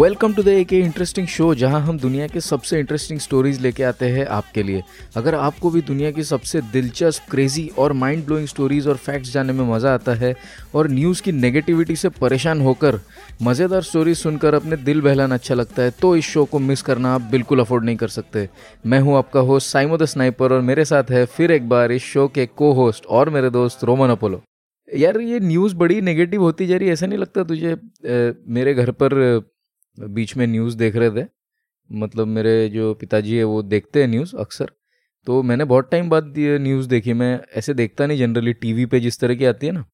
Welcome to the एक interesting show, जहां हम दुनिया के सबसे इंटरेस्टिंग स्टोरीज लेके आते हैं आपके लिए। अगर आपको भी दुनिया की सबसे दिलचस्प, क्रेजी और माइंड ब्लोइंग स्टोरीज और फैक्ट्स जानने में मज़ा आता है और न्यूज़ की नेगेटिविटी से परेशान होकर मज़ेदार स्टोरीज सुनकर अपने दिल बहलाना अच्छा लगता है, तो इस शो को मिस करना आप बिल्कुल अफोर्ड नहीं कर सकते। मैं हूँ आपका होस्ट साइमो द स्नाइपर और मेरे साथ है फिर एक बार इस शो के को होस्ट और मेरे दोस्त रोमन अपोलो। यार, ये न्यूज़ बड़ी नेगेटिव होती जा रही है, ऐसा नहीं लगता तुझे? मेरे घर पर बीच में न्यूज़ देख रहे थे, मतलब मेरे जो पिताजी है वो देखते हैं न्यूज़ अक्सर, तो मैंने बहुत टाइम बाद ये न्यूज़ देखी। मैं ऐसे देखता नहीं जनरली, टीवी पे जिस तरह की आती है ना,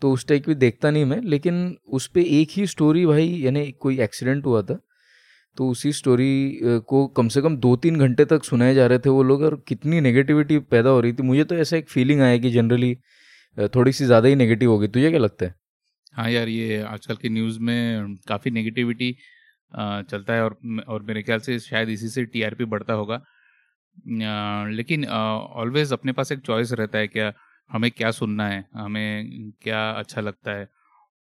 तो उस टाइप की देखता नहीं मैं, लेकिन उस पर एक ही स्टोरी भाई, यानी कोई एक्सीडेंट हुआ था, तो उसी स्टोरी को कम से कम 2-3 घंटे तक सुनाए जा रहे थे वो लोग, और कितनी नेगेटिविटी पैदा हो रही थी। मुझे तो ऐसा एक फीलिंग आया कि जनरली थोड़ी सी ज़्यादा ही नेगेटिव होगी। तुझे क्या लगता है? हाँ यार, ये आजकल की न्यूज़ में काफ़ी नेगेटिविटी चलता है और मेरे ख्याल से शायद इसी से टीआरपी बढ़ता होगा। लेकिन ऑलवेज अपने पास एक चॉइस रहता है क्या हमें क्या सुनना है, हमें क्या अच्छा लगता है,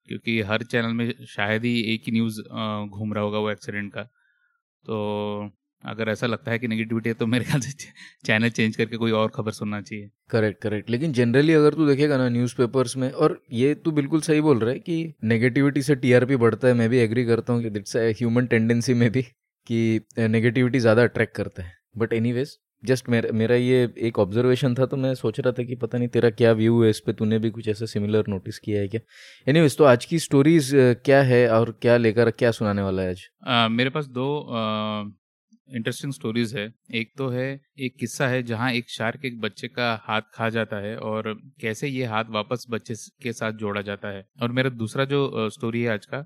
क्योंकि हर चैनल में शायद ही एक ही न्यूज़ घूम रहा होगा वो एक्सीडेंट का। तो अगर ऐसा लगता है कि नेगेटिविटी है तो मेरे ख्याल से चैनल चेंज करके कोई और खबर सुनना चाहिए। करेक्ट। लेकिन जनरली अगर तू देखेगा ना न्यूज़पेपर्स में, और ये तू बिल्कुल सही बोल रहा है कि नेगेटिविटी से टीआरपी बढ़ता है, मैं भी एग्री करता हूँ कि दैट्स अ ह्यूमन टेंडेंसी में भी कि नेगेटिविटी ज़्यादा अट्रैक्ट करता है। बट एनीवेज, जस्ट मेरा ये एक ऑब्जर्वेशन था, तो मैं सोच रहा था कि पता नहीं तेरा क्या व्यू है इस पर, तूने भी कुछ ऐसा सिमिलर नोटिस किया है क्या? एनीवेज, तो आज की स्टोरीज क्या है और क्या लेकर क्या सुनाने वाला है आज? मेरे पास 2 इंटरेस्टिंग स्टोरीज है। एक तो है, एक किस्सा है जहाँ एक शार्क एक बच्चे का हाथ खा जाता है और कैसे ये हाथ वापस बच्चे के साथ जोड़ा जाता है। और मेरा दूसरा जो स्टोरी है आज का,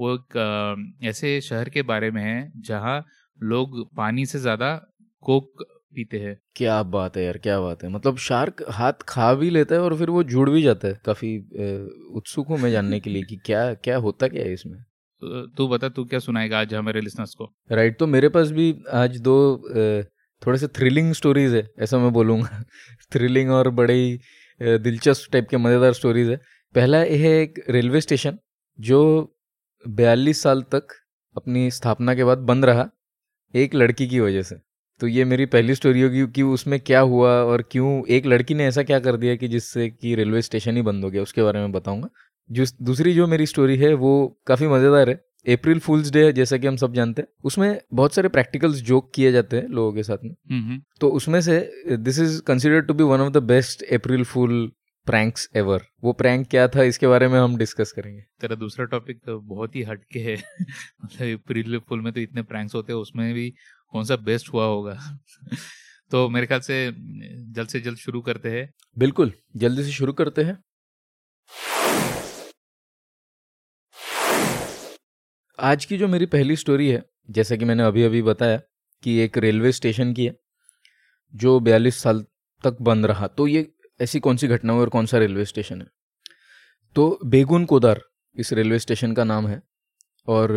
वो एक ऐसे शहर के बारे में है जहाँ लोग पानी से ज्यादा कोक पीते हैं। क्या बात है यार, क्या बात है! मतलब शार्क हाथ खा भी लेता है और फिर वो जुड़ भी जाता है। काफी उत्सुक हूँ मैं जानने के लिए कि क्या क्या होता क्या है इसमें। तू बता, तू क्या सुनाएगा आज हमारे लिसनर्स को? राइट, तो मेरे पास भी आज 2 थोड़े से थ्रिलिंग स्टोरीज है, ऐसा मैं बोलूँगा। थ्रिलिंग और बड़े ही दिलचस्प टाइप के मज़ेदार स्टोरीज है। पहला यह है एक रेलवे स्टेशन जो 42 साल तक अपनी स्थापना के बाद बंद रहा एक लड़की की वजह से। तो ये मेरी पहली स्टोरी होगी कि उसमें क्या हुआ और क्यों एक लड़की ने ऐसा क्या कर दिया कि जिससे कि रेलवे स्टेशन ही बंद हो गया, उसके बारे में बताऊँगा। दूसरी जो मेरी स्टोरी है वो काफ़ी मज़ेदार है। अप्रैल फूल्स डे, जैसा कि हम सब जानते हैं, उसमें बहुत सारे प्रैक्टिकल्स जोक किए जाते हैं लोगों के साथ में। तो उसमें से this is considered to be one of the best April fool pranks ever. वो प्रैंक क्या था इसके बारे में हम डिस्कस करेंगे। तेरा दूसरा टॉपिक तो बहुत ही हटके है, मतलब अप्रैल फूल में तो इतने प्रैंक्स होते हैं, उसमें भी कौन सा बेस्ट हुआ होगा। तो मेरे ख्याल से जल्द शुरू करते हैं। बिल्कुल, जल्दी से शुरू करते हैं। आज की जो मेरी पहली स्टोरी है, जैसा कि मैंने अभी बताया कि एक रेलवे स्टेशन की है जो 42 साल तक बंद रहा। तो ये ऐसी कौन सी घटना हुई और कौन सा रेलवे स्टेशन है? तो बेगुनकोदार इस रेलवे स्टेशन का नाम है, और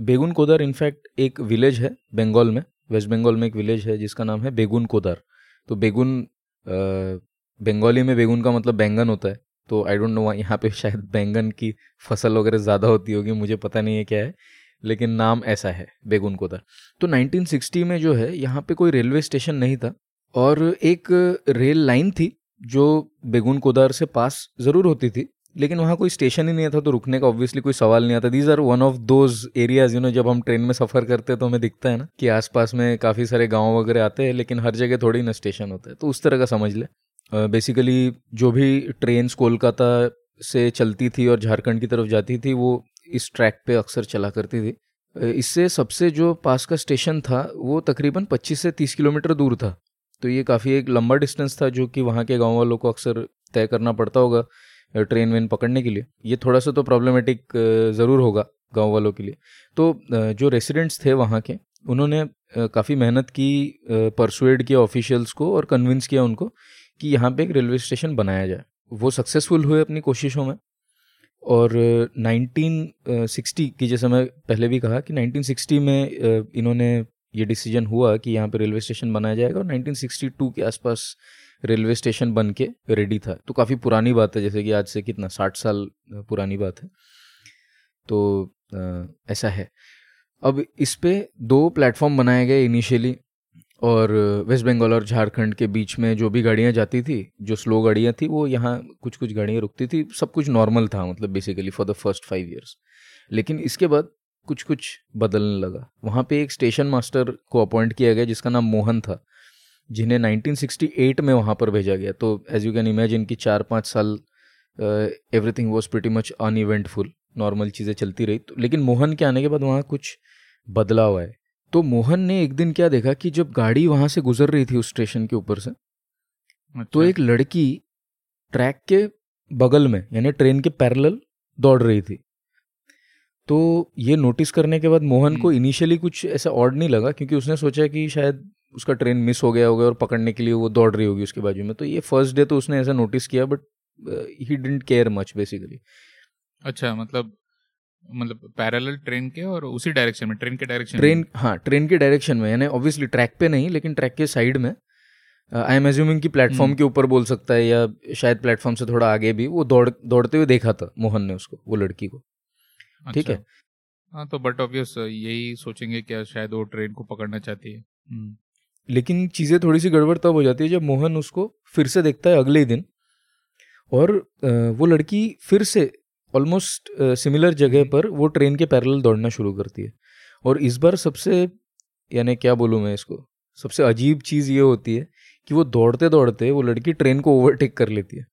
बेगुनकोदार इनफैक्ट एक विलेज है बंगाल में, वेस्ट बंगाल में एक विलेज है जिसका नाम है बेगुनकोदार। तो बेगुन, बंगाली में बेगुन का मतलब बैंगन होता है, तो आई डोंट नो यहाँ पे शायद बैंगन की फसल वगैरह ज़्यादा होती होगी, मुझे पता नहीं है क्या है, लेकिन नाम ऐसा है बेगुनकोदार। तो 1960 में जो है यहाँ पे कोई रेलवे स्टेशन नहीं था, और एक रेल लाइन थी जो बेगुनकोदार से पास ज़रूर होती थी, लेकिन वहाँ कोई स्टेशन ही नहीं था, तो रुकने का ऑब्वियसली कोई सवाल नहीं आता। These are one of those areas, you know, जब हम ट्रेन में सफ़र करते हैं तो हमें दिखता है ना कि आसपास में काफ़ी सारे गाँव वगैरह आते हैं, लेकिन हर जगह थोड़ी ना स्टेशन होता है। तो उस तरह का समझ ले। बेसिकली जो भी ट्रेन्स कोलकाता से चलती थी और झारखंड की तरफ जाती थी, वो इस ट्रैक पे अक्सर चला करती थी। इससे सबसे जो पास का स्टेशन था वो तकरीबन 25 से 30 किलोमीटर दूर था। तो ये काफ़ी एक लंबा डिस्टेंस था जो कि वहाँ के गाँव वालों को अक्सर तय करना पड़ता होगा ट्रेन वेन पकड़ने के लिए। ये थोड़ा सा तो प्रॉब्लमेटिक ज़रूर होगा गाँव वालों के लिए। तो जो रेसिडेंट्स थे वहाँ के, उन्होंने काफ़ी मेहनत की, परसुएड किया ऑफिशियल्स को और कन्विंस किया उनको कि यहाँ पे एक रेलवे स्टेशन बनाया जाए। वो सक्सेसफुल हुए अपनी कोशिशों में, और 1960 की, जैसा मैं पहले भी कहा कि 1960 में इन्होंने ये डिसीजन हुआ कि यहाँ पे रेलवे स्टेशन बनाया जाएगा, और 1962 के आसपास रेलवे स्टेशन बन के रेडी था। तो काफ़ी पुरानी बात है, जैसे कि आज से कितना 60 साल पुरानी बात है। तो ऐसा है। अब इस पे दो प्लेटफॉर्म बनाए गए इनिशियली, और वेस्ट बंगाल और झारखंड के बीच में जो भी गाड़ियाँ जाती थी, जो स्लो गाड़ियाँ थी, वो यहाँ कुछ कुछ गाड़ियाँ रुकती थी, सब कुछ नॉर्मल था मतलब basically for the first 5 years। लेकिन इसके बाद कुछ कुछ बदलने लगा। वहाँ पे एक स्टेशन मास्टर को अपॉइंट किया गया जिसका नाम मोहन था, जिन्हें 1968 में वहाँ पर भेजा गया। तो एज यू कैन इमेजिन कि 4-5 साल everything was pretty much uneventful, normal चीज़ें चलती रही। तो लेकिन मोहन के आने के बाद वहाँ कुछ बदलाव आए। तो मोहन ने एक दिन क्या देखा कि जब गाड़ी वहाँ से गुजर रही थी उस स्टेशन के ऊपर से, तो एक लड़की ट्रैक के बगल में यानी ट्रेन के पैरेलल दौड़ रही थी। तो ये नोटिस करने के बाद मोहन को इनिशियली कुछ ऐसा ऑड नहीं लगा, क्योंकि उसने सोचा कि शायद उसका ट्रेन मिस हो गया होगा और पकड़ने के लिए वो दौड़ रही होगी उसके बाजू में। तो ये फर्स्ट डे तो उसने ऐसा नोटिस किया, but he didn't care much basically. अच्छा, मतलब पैरेलल ट्रेन के और उसी डायरेक्शन में, ट्रेन के डायरेक्शन में, यानी ऑब्वियसली ट्रैक पे नहीं लेकिन ट्रैक के साइड में। आई एम एज्यूमिंग कि प्लेटफॉर्म के ऊपर बोल सकता है या शायद प्लेटफॉर्म से थोड़ा आगे भी वो दौड़ते हुए देखा था मोहन ने उसको, वो लड़की को। ठीक है, हाँ। तो बट ऑब्वियस यही सोचेंगे कि शायद वो ट्रेन को पकड़ना चाहती है। लेकिन चीज़ें थोड़ी सी गड़बड़ तब हो जाती है जब मोहन उसको फिर से देखता है अगले दिन, और वो लड़की फिर से ऑलमोस्ट सिमिलर जगह पर वो ट्रेन के पैरेलल दौड़ना शुरू करती है। और इस बार सबसे, यानी क्या बोलूँ मैं इसको, सबसे अजीब चीज़ ये होती है कि वो दौड़ते दौड़ते वो लड़की ट्रेन को ओवरटेक कर लेती है,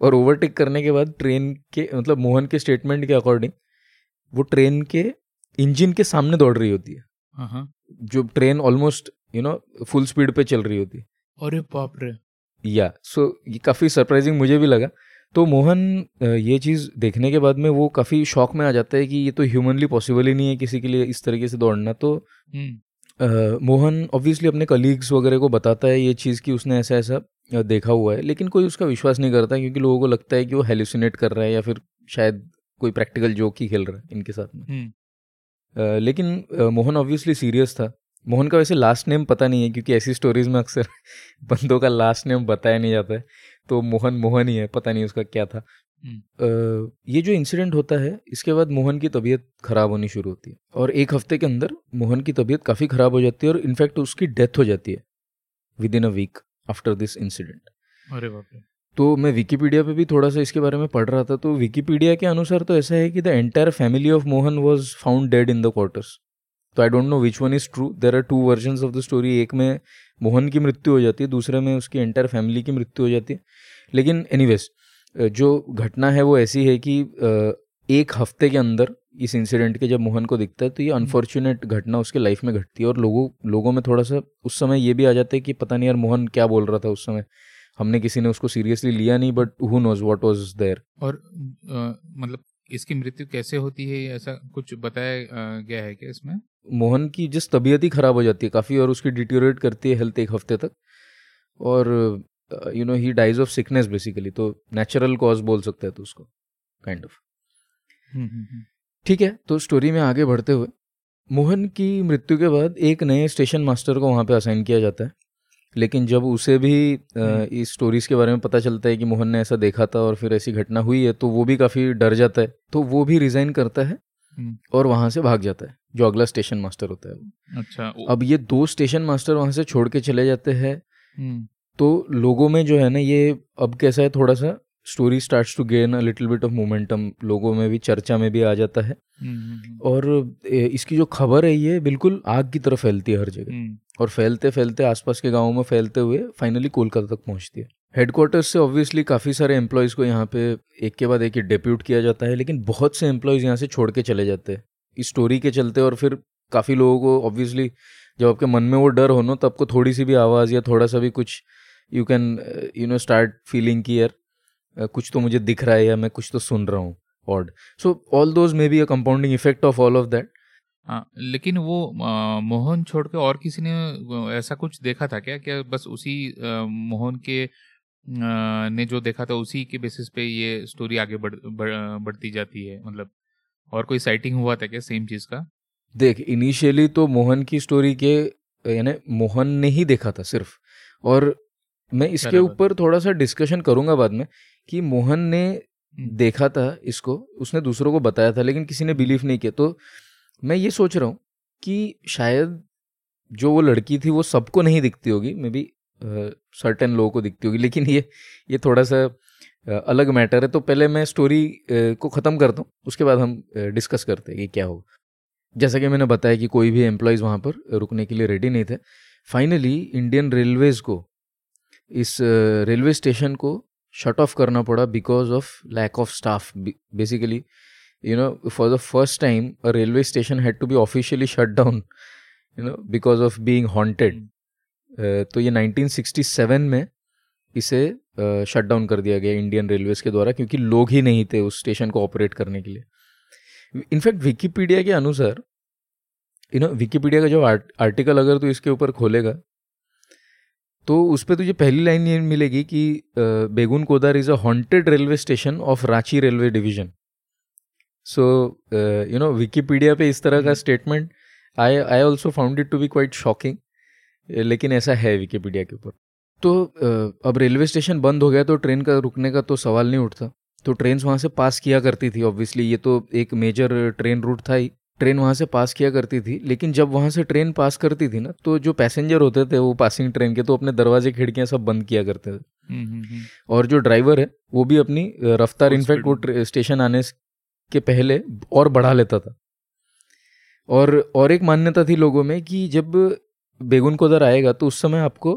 और ओवरटेक करने के बाद ट्रेन के, मतलब मोहन के स्टेटमेंट के अकॉर्डिंग, वो ट्रेन के इंजन के सामने दौड़ रही होती है, जो train almost you know full speed पे चल रही होती है। अरे बाप रे। या सो ये काफ़ी सरप्राइजिंग मुझे भी लगा। तो मोहन ये चीज़ देखने के बाद में वो काफ़ी शॉक में आ जाता है कि ये तो ह्यूमनली पॉसिबल ही नहीं है किसी के लिए इस तरीके से दौड़ना। तो मोहन ऑब्वियसली अपने कलीग्स वगैरह को बताता है ये चीज़ कि उसने ऐसा ऐसा देखा हुआ है, लेकिन कोई उसका विश्वास नहीं करता क्योंकि लोगों को लगता है कि वो हेलुसिनेट कर रहा है या फिर शायद कोई प्रैक्टिकल जोक ही खेल रहा है इनके साथ में। लेकिन मोहन ऑब्वियसली सीरियस था। मोहन का वैसे लास्ट नेम पता नहीं है, क्योंकि ऐसी स्टोरीज में अक्सर बंदों का लास्ट नेम बताया नहीं जाता है, तो मोहन मोहन ही है, पता नहीं उसका क्या था। ये जो इंसिडेंट होता है इसके बाद मोहन की तबीयत खराब होनी शुरू होती है, और एक हफ्ते के अंदर मोहन की तबीयत काफ़ी ख़राब हो जाती है, और इनफैक्ट उसकी डेथ हो जाती है within a week after this incident. अरे बाप रे। तो मैं विकीपीडिया पे भी थोड़ा सा इसके बारे में पढ़ रहा था, तो विकीपीडिया के अनुसार तो ऐसा है कि the entire family of Mohan was found dead in the quarters. तो I don't know which one is true, there are 2 versions of the story. एक में मोहन की मृत्यु हो जाती है, दूसरे में उसकी एंटायर फैमिली की मृत्यु हो जाती है। लेकिन एनीवेज जो घटना है वो ऐसी है कि एक हफ्ते के अंदर इस इंसिडेंट के जब मोहन को दिखता है, तो ये अनफॉर्चुनेट घटना उसके लाइफ में घटती है। और लोगों में थोड़ा सा उस समय ये भी आ जाता है कि पता नहीं यार मोहन क्या बोल रहा था उस समय, हमने किसी ने उसको सीरियसली लिया नहीं, but who knows what was there. और मतलब इसकी मृत्यु कैसे होती है, ऐसा कुछ बताया गया है क्या इसमें? मोहन की जिस तबीयत ही खराब हो जाती है काफ़ी, और उसकी डिटेरियोरेट करती है हेल्थ एक हफ्ते तक, और you know he dies of sickness basically. तो नेचुरल कॉज बोल सकते हैं तो उसको, काइंड ऑफ। ठीक है, तो स्टोरी में आगे बढ़ते हुए मोहन की मृत्यु के बाद एक नए स्टेशन मास्टर को वहाँ पे असाइन किया जाता है। लेकिन जब उसे भी इस स्टोरीज़ के बारे में पता चलता है कि मोहन ने ऐसा देखा था और फिर ऐसी घटना हुई है, तो वो भी काफ़ी डर जाता है। तो वो भी रिज़ाइन करता है और वहाँ से भाग जाता है, जो अगला स्टेशन मास्टर होता है वो। अच्छा। अब ये 2 स्टेशन मास्टर वहाँ से छोड़ के चले जाते हैं। तो लोगों में जो है ना, ये अब कैसा है, थोड़ा सा story starts to gain a little bit of momentum, लोगों में भी, चर्चा में भी आ जाता है। और इसकी जो खबर है ये बिल्कुल आग की तरह फैलती है हर जगह, और फैलते फैलते आसपास के गांवों में फैलते हुए फाइनली कोलकाता तक पहुंचती है। हेडक्वार्टर्स से ऑब्वियसली काफ़ी सारे एम्प्लॉयज़ को यहाँ पे एक के बाद एक डिप्यूट किया जाता है, लेकिन बहुत से एम्प्लॉयज़ यहाँ से छोड़ के चले जाते हैं इस स्टोरी के चलते। और फिर काफ़ी लोगों को ऑब्वियसली, जब आपके मन में वो डर हो ना, तो आपको थोड़ी सी भी आवाज़ या थोड़ा सा भी कुछ you can you know start feeling की यार कुछ तो मुझे दिख रहा है या मैं कुछ तो सुन रहा हूँ odd. So all those may be a compounding effect of all of that. लेकिन वो मोहन छोड़ के और किसी ने ऐसा कुछ देखा था क्या, क्या बस उसी मोहन के ने जो देखा था उसी के बेसिस पे ये स्टोरी आगे बढ़ती जाती है? मतलब और कोई साइटिंग हुआ था क्या सेम चीज़ का? देख, इनिशियली तो मोहन की स्टोरी के, यानी मोहन ने ही देखा था सिर्फ, और मैं इसके ऊपर थोड़ा सा डिस्कशन करूंगा बाद में कि मोहन ने देखा था इसको, उसने दूसरों को बताया था, लेकिन किसी ने बिलीव नहीं किया। तो मैं ये सोच रहा हूँ कि शायद जो वो लड़की थी वो सबको नहीं दिखती होगी, मे बी सर्टेन लोगों को दिखती होगी, लेकिन ये थोड़ा सा अलग मैटर है। तो पहले मैं स्टोरी को ख़त्म करता हूँ, उसके बाद हम डिस्कस करते हैं कि क्या होगा। जैसा कि मैंने बताया कि कोई भी एम्प्लॉयज़ वहाँ पर रुकने के लिए रेडी नहीं थे। फाइनली इंडियन रेलवेज़ को इस रेलवे स्टेशन को शट ऑफ करना पड़ा because of lack of staff. Basically you know, for the first time, a railway station had to be officially shut down, you know, because of being haunted. तो ये 1967 में इसे shut down कर दिया गया Indian railways के द्वारा, क्योंकि लोग ही नहीं थे उस स्टेशन को ऑपरेट करने के लिए। इनफैक्ट विकीपीडिया के अनुसार, you know, विकीपीडिया का जो आर्टिकल अगर तो इसके ऊपर खोलेगा तो उस पर तुझे पहली लाइन ये मिलेगी कि Begunkodar is a haunted railway station of Ranchi railway division. So you know Wikipedia पे इस तरह का statement I also found it to be quite shocking, लेकिन ऐसा है विकीपीडिया के ऊपर। तो अब रेलवे स्टेशन बंद हो गया तो ट्रेन का रुकने का तो सवाल नहीं उठता, तो ट्रेन वहाँ से पास किया करती थी ऑब्वियसली, ये तो एक मेजर ट्रेन रूट था ही, ट्रेन वहाँ से पास किया करती थी। लेकिन जब वहाँ से ट्रेन पास करती थी ना, तो जो पैसेंजर होते थे वो पासिंग ट्रेन के, तो अपने दरवाजे खिड़कियाँ सब बंद किया करते थे, और जो ड्राइवर है वो भी अपनी रफ्तार इनफैक्ट वो स्टेशन आने के पहले और बढ़ा लेता था। और एक मान्यता थी लोगों में कि जब बेगुनकोदर आएगा तो उस समय आपको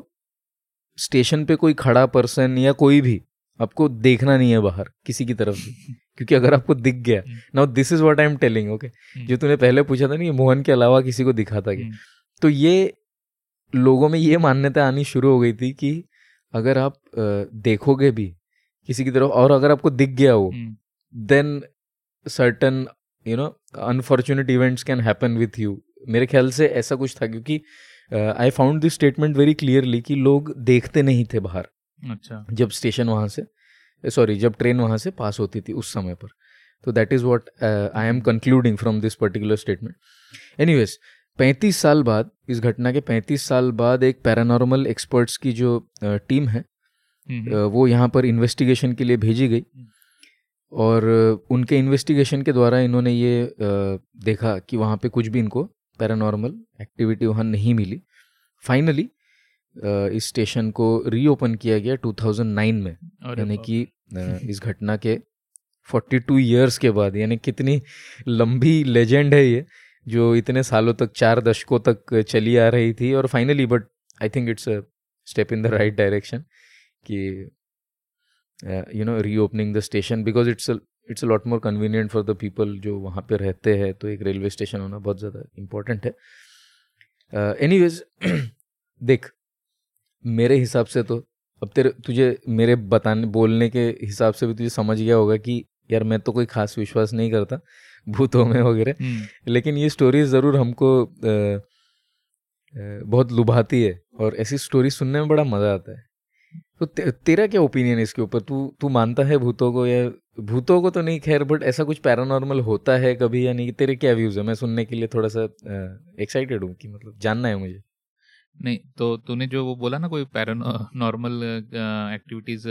स्टेशन पे कोई खड़ा पर्सन या कोई भी आपको देखना नहीं है बाहर किसी की तरफ भी, क्योंकि अगर आपको दिख गया, now this is what I am telling, okay, जो तूने पहले पूछा था ना, ये मोहन के अलावा किसी को दिखा था क्या, तो ये लोगों में ये मान्यता आनी शुरू हो गई थी कि अगर आप देखोगे भी किसी की तरफ और अगर आपको दिख गया वो, then certain you know unfortunate events can happen with you. मेरे ख्याल से ऐसा कुछ था, क्योंकि I found this statement very clearly कि लोग देखते नहीं थे बाहर। अच्छा, जब स्टेशन वहाँ से जब ट्रेन वहाँ से पास होती थी उस समय पर, तो that is what I am concluding from this particular statement. Anyways 35 साल बाद, इस घटना के 35 साल बाद एक पैरानॉर्मल एक्सपर्ट्स की जो टीम है वो यहाँ पर इन्वेस्टिगेशन के लिए भेजी गई, और उनके इन्वेस्टिगेशन के द्वारा इन्होंने ये देखा कि वहाँ पे कुछ भी इनको पैरानॉर्मल एक्टिविटी वहाँ नहीं मिली। फाइनली इस स्टेशन को रीओपन किया गया 2009 में, यानी कि इस घटना के 42 इयर्स के बाद। यानी कितनी लंबी लेजेंड है ये, जो इतने सालों तक, 4 दशकों तक चली आ रही थी। और finally, but I think it's a step in the right direction कि you know, reopening the station because it's a lot more convenient for the people जो वहाँ पे रहते हैं। तो एक रेलवे स्टेशन होना बहुत ज़्यादा इम्पोर्टेंट है। एनीवेज देख, मेरे हिसाब से तो अब तुझे मेरे बोलने के हिसाब से भी तुझे समझ गया होगा कि यार मैं तो कोई खास विश्वास नहीं करता भूतों में वगैरह, लेकिन ये स्टोरी ज़रूर हमको बहुत लुभाती है और ऐसी स्टोरी सुनने में बड़ा मज़ा आता है। तो तेरा क्या ओपिनियन है इसके ऊपर? तू मानता है भूतों को? या भूतों को तो नहीं खैर, बट ऐसा कुछ पैरानॉर्मल होता है कभी या नहीं? तेरे क्या व्यूज है? मैं सुनने के लिए थोड़ा सा एक्साइटेड हूँ कि मतलब जानना है मुझे। नहीं तो तूने जो वो बोला ना, कोई पैरानॉर्मल एक्टिविटीज,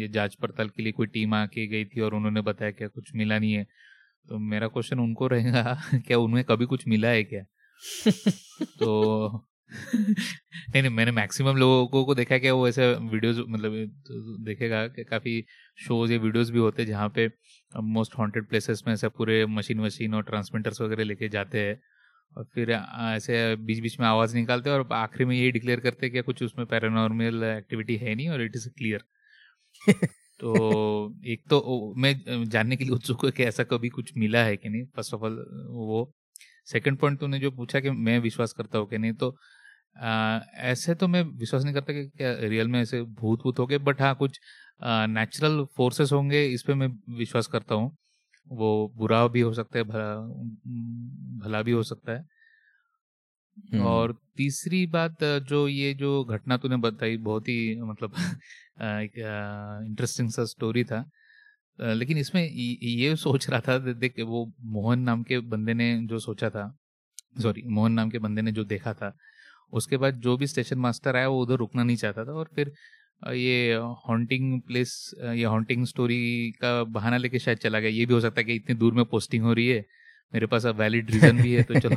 ये जांच पड़ताल के लिए कोई टीम आके गई थी और उन्होंने बताया क्या कुछ मिला नहीं है, तो मेरा क्वेश्चन उनको रहेगा क्या उन्हें कभी कुछ मिला है क्या? तो नहीं, मैंने मैक्सिमम लोगों को देखा क्या वो ऐसे वीडियोस, मतलब देखेगा कि काफ़ी शोज या वीडियोस भी होते हैं जहाँ पे मोस्ट हॉन्टेड प्लेसेस में ऐसे पूरे मशीन और ट्रांसमिटर्स वगैरह लेके जाते हैं और फिर ऐसे बीच बीच में आवाज़ निकालते हैं और आखिरी में यही डिक्लेयर करते हैं कि कुछ उसमें पैरानॉर्मल एक्टिविटी है नहीं और इट इज़ क्लियर। तो एक तो मैं जानने के लिए उत्सुक हूँ कि ऐसा कभी कुछ मिला है कि नहीं, फर्स्ट ऑफ ऑल वो। सेकेंड पॉइंट तूने जो पूछा कि मैं विश्वास करता हूँ कि नहीं, तो ऐसे तो मैं विश्वास नहीं करता कि क्या रियल में ऐसे भूत हो गए, बट हाँ कुछ नेचुरल फोर्सेस होंगे इस पे मैं विश्वास करता हूँ। वो बुरा भी हो सकता है, भला भी हो सकता है। और तीसरी बात, जो ये जो घटना तूने बताई बहुत ही मतलब एक इंटरेस्टिंग सा स्टोरी था, लेकिन इसमें ये सोच रहा था, देख वो मोहन नाम के बंदे ने जो देखा था, उसके बाद जो भी स्टेशन मास्टर आया वो उधर रुकना नहीं चाहता था और फिर ये हॉन्टिंग स्टोरी का बहाना लेके शायद चला गया। ये भी हो सकता है कि इतनी दूर में पोस्टिंग हो रही है मेरे पास अब वैलिड रीजन भी है तो चलो।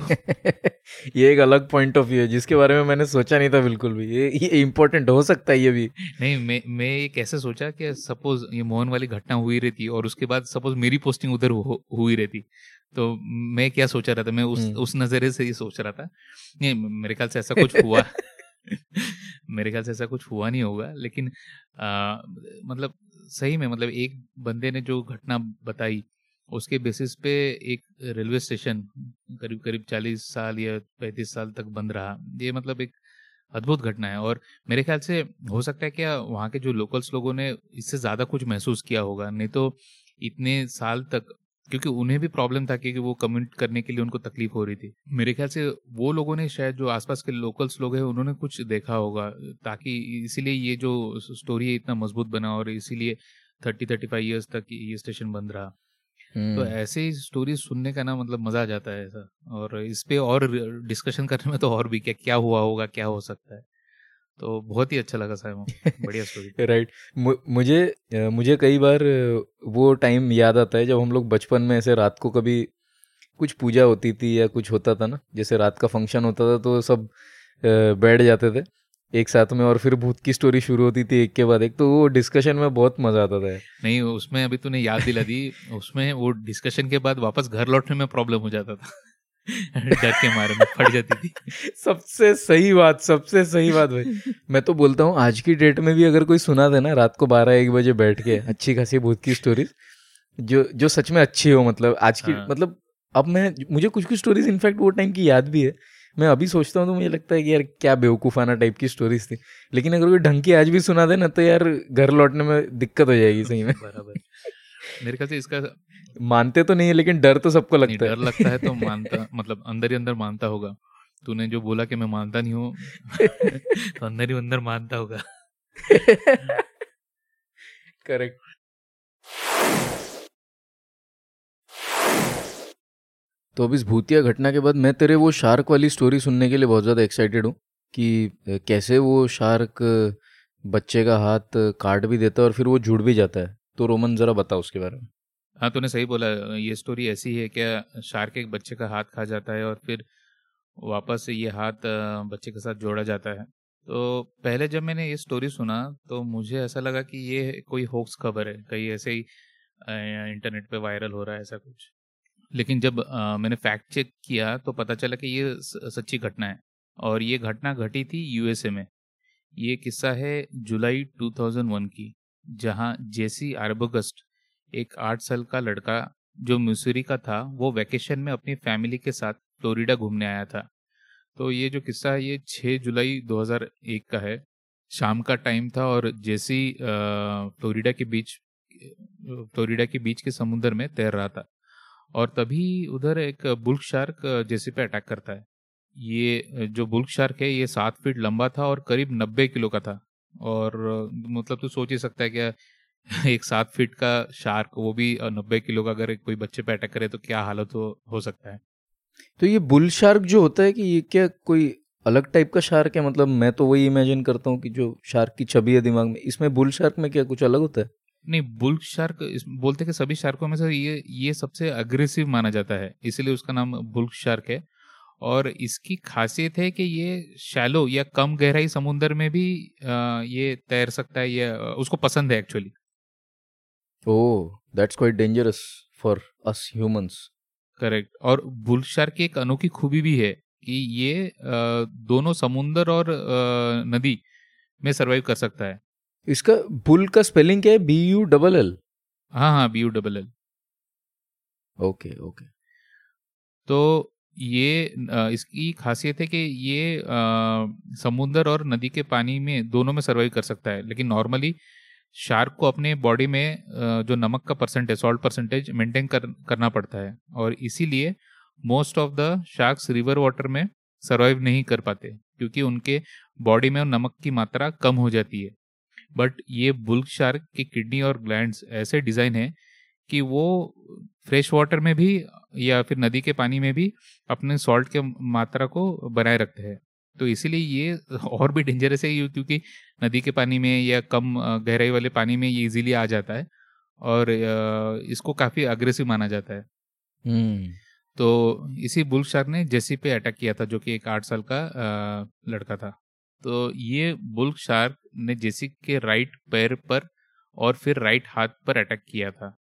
ये एक अलग पॉइंट ऑफ व्यू है जिसके बारे में मैंने सोचा नहीं था बिल्कुल भी। ये इम्पोर्टेंट हो सकता है ये भी। नहीं, मैं ये कैसे सोचा कि सपोज ये मोहन वाली घटना हुई रहती और उसके बाद सपोज मेरी पोस्टिंग उधर हुई रहती तो मैं क्या सोचा रहा था, मैं उस नजरे से ही सोच रहा था। नहीं, मेरे ख्याल से ऐसा कुछ हुआ मेरे ख्याल से ऐसा कुछ हुआ नहीं होगा। लेकिन मतलब सही में मतलब एक बंदे ने जो घटना बताई उसके बेसिस पे एक रेलवे स्टेशन करीब करीब 40 साल या 35 साल तक बंद रहा। ये मतलब एक अद्भुत घटना है और मेरे ख्याल से हो सकता है क्या वहाँ के जो लोकल्स लोगों ने इससे ज़्यादा कुछ महसूस किया होगा, नहीं तो इतने साल तक, क्योंकि उन्हें भी प्रॉब्लम था क्योंकि वो कम्यूट करने के लिए उनको तकलीफ हो रही थी। मेरे ख्याल से वो लोगों ने शायद जो आसपास के लोकल्स लोग हैं उन्होंने कुछ देखा होगा, ताकि इसीलिए ये जो स्टोरी है इतना मजबूत बना और इसीलिए 30-35 ईयर्स तक ये स्टेशन बंद रहा। तो ऐसे ही स्टोरी सुनने का ना मतलब मजा आ जाता है ऐसा, और इस पे और डिस्कशन करने में तो और भी क्या हुआ होगा, क्या हो सकता है। तो बहुत ही अच्छा लगा साइमो, बढ़िया स्टोरी। राइट। मुझे कई बार वो टाइम याद आता है जब हम लोग बचपन में ऐसे रात को कभी कुछ पूजा होती थी या कुछ होता था ना, जैसे रात का फंक्शन होता था तो सब बैठ जाते थे एक साथ में और फिर भूत की स्टोरी शुरू होती थी एक के बाद एक। तो वो डिस्कशन में बहुत मजा आता था। नहीं, उसमें अभी तूने याद दिला दी उसमें वो डिस्कशन के बाद वापस घर लौटने में प्रॉब्लम हो जाता था डर के मारे में फट जाती थी सबसे सही बात भाई। मैं तो बोलता हूँ आज की डेट में भी अगर कोई सुना दे ना रात को 12-1 बजे बैठ के अच्छी खासी भूत की स्टोरीज जो सच में अच्छी हो, मतलब आज की मतलब अब मुझे कुछ स्टोरीज इनफैक्ट वो टाइम की याद भी है। मैं अभी सोचता हूँ तो मुझे लगता है कि यार क्या बेवकूफ़ाना टाइप की स्टोरीज थी, लेकिन अगर कोई ढंग की आज भी सुना दे ना तो यार घर लौटने में दिक्कत हो जाएगी सही में। बराबर, मेरे ख्याल से इसका मानते तो नहीं है लेकिन डर तो सबको लगता है। डर लगता है तो मानता मतलब अंदर ही अंदर मानता होगा। तूने जो बोला कि मैं मानता नहीं हूँ तो अंदर ही अंदर मानता होगा। करेक्ट। तो अब इस भूतिया घटना के बाद मैं तेरे वो शार्क वाली स्टोरी सुनने के लिए बहुत ज़्यादा एक्साइटेड हूँ कि कैसे वो शार्क बच्चे का हाथ काट भी देता है और फिर वो जुड़ भी जाता है। तो रोमन ज़रा बताओ उसके बारे में। हाँ, तूने सही बोला, ये स्टोरी ऐसी है क्या शार्क एक बच्चे का हाथ खा जाता है और फिर वापस ये हाथ बच्चे के साथ जोड़ा जाता है। तो पहले जब मैंने ये स्टोरी सुना तो मुझे ऐसा लगा कि ये कोई होक्स खबर है, कहीं ऐसे ही इंटरनेट पर वायरल हो रहा है ऐसा कुछ। लेकिन जब मैंने फैक्ट चेक किया तो पता चला कि ये सच्ची घटना है और ये घटना घटी थी यूएसए में। ये किस्सा है जुलाई 2001 की, जहां जेसी आर्बोगस्ट एक 8 साल का लड़का जो मिसूरी का था वो वैकेशन में अपनी फैमिली के साथ फ्लोरिडा घूमने आया था। तो ये जो किस्सा है ये 6 जुलाई 2001 का है। शाम का टाइम था और जेसी फ्लोरिडा के बीच के समुद्र में तैर रहा था और तभी उधर एक बुल शार्क जेसी पे अटैक करता है। ये जो बुल शार्क है ये 7 फीट लंबा था और करीब 90 किलो का था और मतलब तू सोच ही सकता है क्या एक 7 फीट का शार्क, वो भी 90 किलो का, अगर कोई बच्चे पे अटैक करे तो क्या हालत हो सकता है। तो ये बुल शार्क जो होता है कि ये क्या कोई अलग टाइप का शार्क है, मतलब मैं तो वही इमेजिन करता हूँ कि जो शार्क की छवि है दिमाग में, इसमें बुल शार्क में क्या कुछ अलग होता है? नहीं, बुल शार्क बोलते कि सभी शार्कों में से ये सबसे अग्रेसिव माना जाता है, इसलिए उसका नाम बुल शार्क है। और इसकी खासियत है कि ये शैलो या कम गहराई समुद्र में भी ये तैर सकता है, या उसको पसंद है actually. Oh, that's quite dangerous for us humans. Correct. और बुल शार्क की एक अनोखी खूबी भी है कि ये दोनों समुद्र और नदी में सर्वाइव कर सकता है। इसका बुल का स्पेलिंग क्या है? BULL? हाँ, BULL। ओके। तो ये इसकी खासियत है कि ये समुद्र और नदी के पानी में दोनों में सर्वाइव कर सकता है। लेकिन नॉर्मली शार्क को अपने बॉडी में जो नमक का परसेंटेज, सॉल्ट परसेंटेज मेंटेन करना पड़ता है और इसीलिए most of the sharks river water में सर्वाइव नहीं कर पाते क्योंकि उनके बॉडी में नमक की मात्रा कम हो जाती है। बट ये बुल शार्क की किडनी और ग्लैंड्स ऐसे डिज़ाइन है कि वो फ्रेश वाटर में भी या फिर नदी के पानी में भी अपने सॉल्ट के मात्रा को बनाए रखते हैं। तो इसीलिए ये और भी डेंजरस है क्योंकि नदी के पानी में या कम गहराई वाले पानी में ये इजीली आ जाता है और इसको काफ़ी अग्रेसिव माना जाता है। तो इसी बुल शार्क ने जेसी पे अटैक किया था जो कि एक 8 साल का लड़का था। तो ये बुल शार्क ने जेसी के राइट पैर पर और फिर राइट हाथ पर अटैक किया था।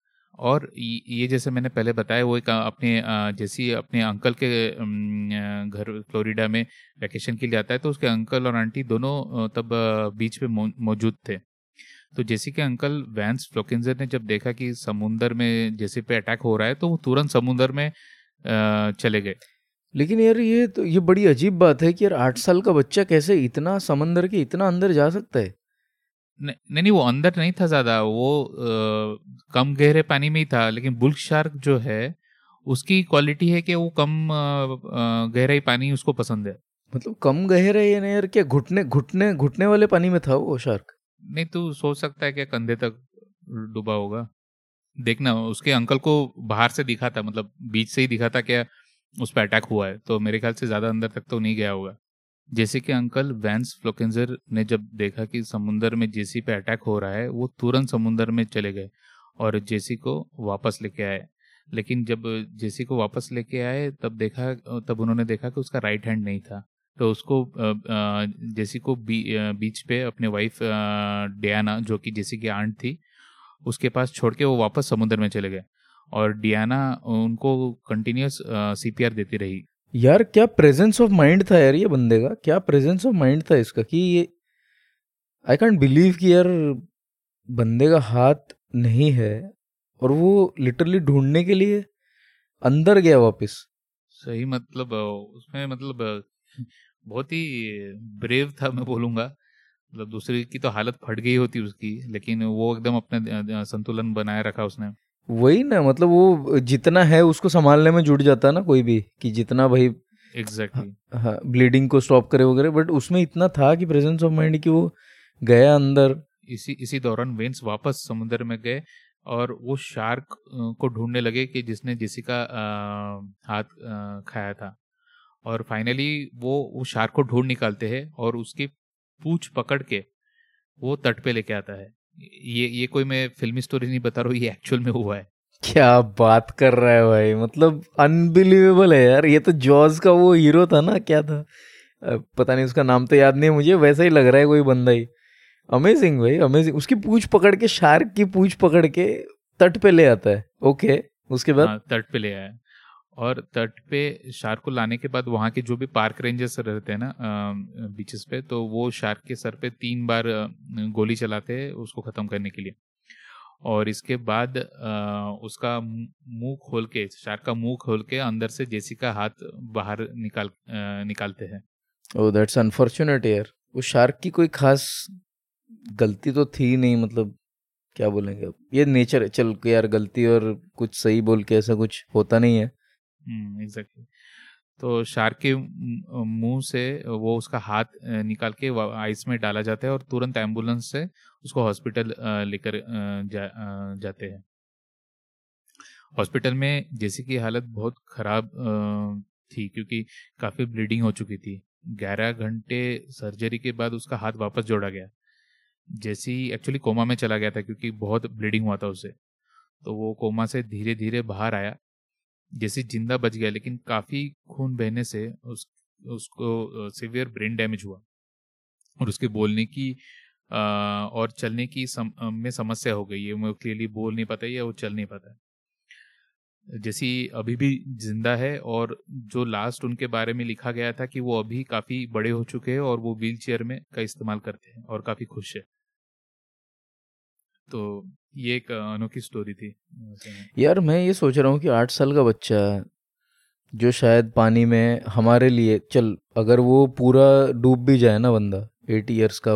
और ये जैसे मैंने पहले बताया वो एक अपने जेसी अपने अंकल के घर फ्लोरिडा में वैकेशन के लिए आता है, तो उसके अंकल और आंटी दोनों तब बीच पे मौजूद थे। तो जेसी के अंकल वैंस फ्लोकिंजर ने जब देखा कि समुंदर में जेसी पे अटैक हो रहा है तो वो तुरंत समुंदर में चले गए। लेकिन यार ये बड़ी अजीब बात है कि यार 8 साल का बच्चा कैसे इतना समंदर के इतना अंदर जा सकता है। नहीं वो अंदर नहीं था ज़्यादा, वो कम गहरे पानी में ही था। लेकिन बुल शार्क जो है उसकी क्वालिटी है कि वो कम गहरा ही पानी उसको पसंद है। मतलब कम गहरा ही नहीं यार, क्या घुटने वाले पानी में था वो शार्क? नहीं तो सोच सकता है क्या कंधे तक डूबा होगा। देखना उसके अंकल को बाहर से दिखा था, मतलब बीच से ही दिखा था क्या उस पर अटैक हुआ है, तो मेरे ख्याल से ज़्यादा अंदर तक तो नहीं गया होगा। जेसी के अंकल वैंस फ्लोकिंजर ने जब देखा कि समुंदर में जेसी पे अटैक हो रहा है वो तुरंत समुंदर में चले गए और जेसी को वापस लेके आए। लेकिन जब जेसी को वापस लेके आए तब उन्होंने देखा कि उसका राइट हैंड नहीं था। तो उसको जेसी को बीच पे अपने वाइफ डियाना जो कि जेसी की आंट थी उसके पास छोड़ के वो वापस समुद्र में चले गए और डियाना उनको कंटिन्यूस सीपीआर देती रही। यार क्या प्रेजेंस ऑफ माइंड था यार ये बंदे का, क्या प्रेजेंस ऑफ माइंड था इसका कि ये आई कैंट बिलीव कि यार बंदे का हाथ नहीं है और वो लिटरली ढूंढने के लिए अंदर गया वापस। सही मतलब उसमें मतलब बहुत ही ब्रेव था मैं बोलूँगा, मतलब दूसरे की तो हालत फट गई होती उसकी लेकिन वो एकदम अपने संतुलन बनाए रखा उसने। वही ना, मतलब वो जितना है उसको संभालने में जुट जाता ना कोई भी कि जितना भाई एग्जैक्टली हाँ ब्लीडिंग को स्टॉप करे वगैरह, बट उसमें इतना था कि प्रेजेंस ऑफ माइंड कि वो गया अंदर। इसी दौरान वेंस वापस समुद्र में गए और वो शार्क को ढूंढने लगे कि जिसने जेसिका हाथ खाया था। और फाइनली वो शार्क को ढूंढ निकालते हैं और उसकी पूंछ पकड़ के वो तट पे लेके आता है। ये कोई मैं फिल्मी स्टोरी नहीं बता रहा हूँ, ये एक्चुअल में हुआ है। क्या बात कर रहा है भाई, मतलब अनबिलीवेबल है यार। ये तो जॉज का वो हीरो था ना, क्या था पता नहीं उसका नाम तो याद नहीं मुझे, वैसा ही लग रहा है कोई बंदा ही। अमेजिंग भाई अमेजिंग, उसकी पूंछ पकड़ के शार्क की पूंछ पकड़ के तट पे ले आता है। ओके उसके बाद तट पे ले आया और तट पे शार्क को लाने के बाद वहाँ के जो भी पार्क रेंजर्स रहते हैं ना बीचेस पे, तो वो शार्क के सर पे 3 बार गोली चलाते हैं उसको ख़त्म करने के लिए। और इसके बाद उसका मुंह खोल के शार्क का मुंह खोल के अंदर से जेसी का हाथ बाहर निकालते हैं। ओह दैट्स अनफॉर्चुनेट यार, वो शार्क की कोई खास गलती तो थी नहीं, मतलब क्या बोलेंगे अब, ये नेचर है। चल यार गलती और कुछ सही बोल के ऐसा कुछ होता नहीं है। एग्जैक्टली तो शार्क के मुंह से वो उसका हाथ निकाल के आइस में डाला जाता है और तुरंत एम्बुलेंस से उसको हॉस्पिटल लेकर जाते हैं। हॉस्पिटल में जेसी की हालत बहुत खराब थी क्योंकि काफ़ी ब्लीडिंग हो चुकी थी। 11 घंटे सर्जरी के बाद उसका हाथ वापस जोड़ा गया। जेसी एक्चुअली कोमा में चला गया था क्योंकि बहुत ब्लीडिंग हुआ था उससे, तो वो कोमा से धीरे धीरे बाहर आया। जेसी जिंदा बच गया लेकिन काफ़ी खून बहने से उसको सीवियर ब्रेन डैमेज हुआ और उसके बोलने की और चलने की में समस्या हो गई है। वो क्लियरली बोल नहीं पाता है या वो चल नहीं पाता है। जेसी अभी भी जिंदा है और जो लास्ट उनके बारे में लिखा गया था कि वो अभी काफ़ी बड़े हो चुके हैं और वो व्हील चेयर में का इस्तेमाल करते हैं और काफ़ी खुश है। तो ये एक अनोखी स्टोरी थी यार। मैं ये सोच रहा हूँ कि 8 साल का बच्चा जो शायद पानी में हमारे लिए चल अगर वो पूरा डूब भी जाए ना बंदा, 8 इयर्स का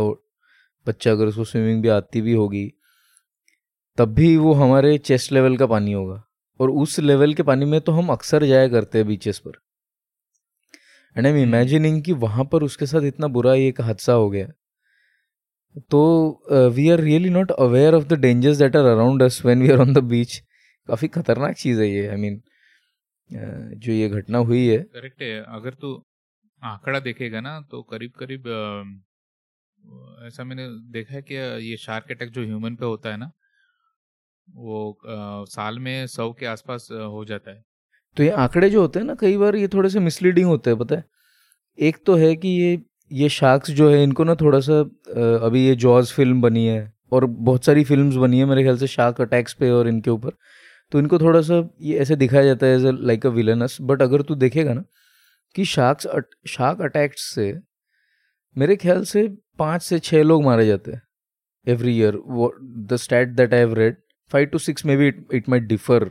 बच्चा अगर उसको स्विमिंग भी आती भी होगी तब भी वो हमारे चेस्ट लेवल का पानी होगा और उस लेवल के पानी में तो हम अक्सर जाया करते हैं बीचेस पर। एंड आई एम इमेजिनिंग कि वहाँ पर उसके साथ इतना बुरा एक हादसा हो गया। तो we are really not aware of the dangers that are around us when we are on the beach. काफ़ी खतरनाक चीज़ है ये, आई मीन जो ये घटना हुई है। करेक्ट है, अगर तो आंकड़ा देखेगा ना तो करीब करीब ऐसा मैंने देखा है कि ये शार्क अटैक जो ह्यूमन पे होता है ना वो साल में 100 के आसपास हो जाता है। तो ये आंकड़े जो होते हैं ना, कई बार ये थोड़े से मिसलीडिंग होते हैं, पता है। एक तो है कि ये शार्क्स जो है इनको ना थोड़ा सा, अभी ये जॉज फिल्म बनी है और बहुत सारी फिल्म्स बनी है मेरे ख्याल से शार्क अटैक्स पे और इनके ऊपर, तो इनको थोड़ा सा ये ऐसे दिखाया जाता है as a like a villainous. But अगर तू देखेगा ना कि शार्क अटैक्स से मेरे ख्याल से 5 से 6 लोग मारे जाते हैं every year, the stat that I have read, 5 to 6 may B, it might differ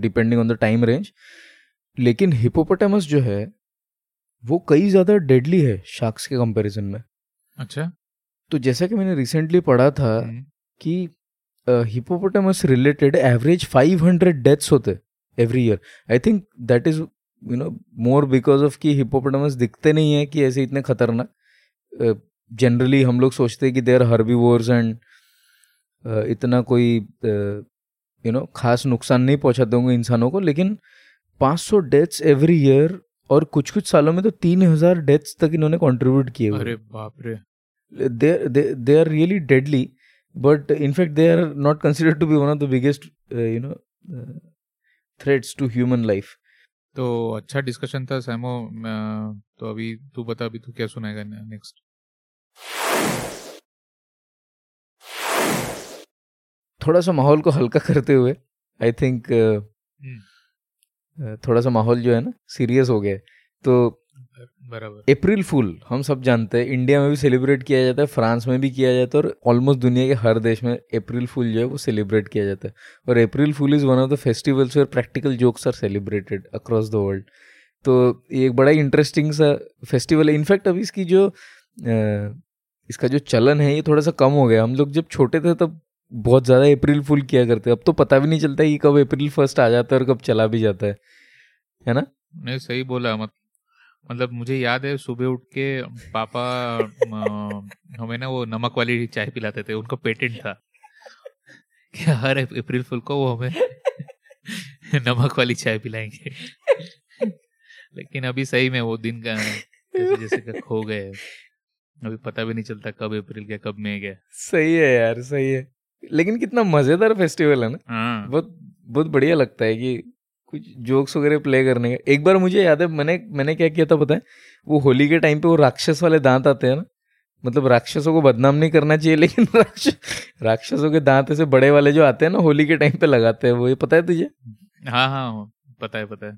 depending on the time range. लेकिन हिपोपोटामस जो है वो कई ज़्यादा डेडली है शार्क्स के कंपैरिजन में। अच्छा, तो जैसा कि मैंने रिसेंटली पढ़ा था कि हिपोपोटामस रिलेटेड एवरेज 500 डेथ्स होते every year. I think that is more because of कि हिपोपोटामस दिखते नहीं है कि ऐसे इतने खतरनाक। जनरली हम लोग सोचते हैं कि दे आर हर्बीवोर्स एंड इतना कोई खास नुकसान नहीं पहुंचाते होंगे इंसानों को, लेकिन 500 डेथ्स एवरी ईयर और कुछ कुछ सालों में तो 3000 डेथ्स तक इन्होंने कंट्रीब्यूट किए। अरे बाप रे, they are really deadly. But in fact they are not considered to be one of the biggest threats to human life. तो अच्छा डिस्कशन था सैमो। तो अभी तू बता, अभी तू क्या सुनाएगा नेक्स्ट? थोड़ा सा माहौल को हल्का करते हुए, आई थिंक थोड़ा सा माहौल जो है ना सीरियस हो गया है, तो बराबर। अप्रैल फूल हम सब जानते हैं, इंडिया में भी सेलिब्रेट किया जाता है, फ्रांस में भी किया जाता है और ऑलमोस्ट दुनिया के हर देश में अप्रैल फूल जो है वो सेलिब्रेट किया जाता है। और April fool is one of the festivals where practical jokes are celebrated across the world. तो ये एक बड़ा इंटरेस्टिंग सा फेस्टिवल है। इनफैक्ट अभी इसकी जो इसका जो चलन है ये थोड़ा सा कम हो गया। हम लोग जब छोटे थे तब बहुत ज़्यादा अप्रैल फूल किया करते, अब तो पता भी नहीं चलता कि कब अप्रैल फर्स्ट आ जाता है और कब चला भी जाता है ना? नहीं, सही बोला। मतलब मुझे याद है सुबह उठ के पापा हमें ना वो नमक वाली चाय पिलाते थे, उनको पेटेंट था कि हर अप्रैल फूल को वो हमें नमक वाली चाय पिलाएंगे। लेकिन अभी सही में वो दिन का जैसे खो गए, अभी पता भी नहीं चलता कब अप्रैल गया कब मई गया। सही है यार, सही है। लेकिन कितना मजेदार फेस्टिवल है ना, बहुत बहुत बढ़िया लगता है कि कुछ जोक्स वगैरह प्ले करने का। एक बार मुझे याद है मैंने क्या किया था पता है, वो होली के टाइम पे वो राक्षस वाले दांत आते हैं ना, मतलब राक्षसों को बदनाम नहीं करना चाहिए लेकिन राक्षसों के दांत ऐसे बड़े वाले जो आते हैं ना होली के टाइम पे लगाते हैं वो, ये पता है तुझे? हाँ, पता है।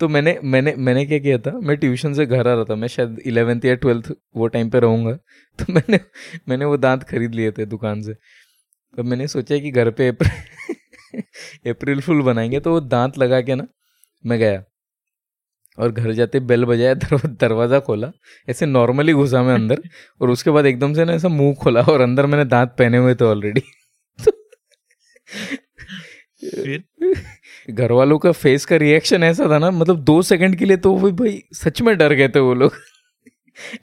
तो मैंने क्या किया था, मैं ट्यूशन से घर आ रहा था, मैं शायद 11th या 12th वो टाइम पे रहूँगा, तो मैंने वो दांत खरीद लिए थे दुकान से। तो मैंने सोचा कि घर पे अप्रैल फुल बनाएंगे, तो वो दांत लगा के ना मैं गया और घर जाते बेल बजाया, दरवाज़ा खोला, ऐसे नॉर्मली घुसा मैं अंदर और उसके बाद एकदम से ना ऐसा मुंह खोला और अंदर मैंने दांत पहने हुए थे ऑलरेडी। घर वालों का फेस का रिएक्शन ऐसा था ना, मतलब 2 सेकंड के लिए तो वो भाई सच में डर गए थे वो लोग।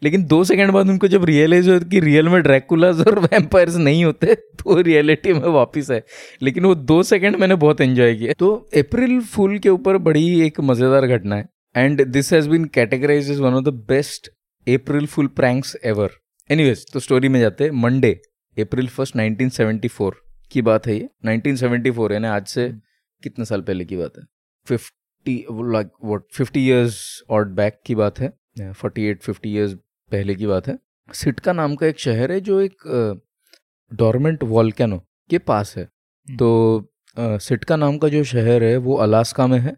लेकिन 2 सेकंड बाद उनको जब रियलाइज हुआ कि रियल में ड्रैकुलास और वैम्पायर्स नहीं होते, तो रियलिटी में वापस है। लेकिन वो 2 सेकंड मैंने बहुत एंजॉय किया। तो अप्रैल फूल के ऊपर बड़ी एक मज़ेदार घटना है and this has been categorised as one of the best April fool pranks ever. Anyways, तो स्टोरी में जाते हैं। मंडे अप्रैल 1 1974 की बात है ये, 1974 यानी आज से कितने साल पहले की बात है, 50 years odd back की बात है, 48-50 years पहले की बात है। सिटका नाम का एक शहर है जो एक डॉर्मेंट वॉल्केनो के पास है। तो सिटका नाम का जो शहर है वो अलास्का में है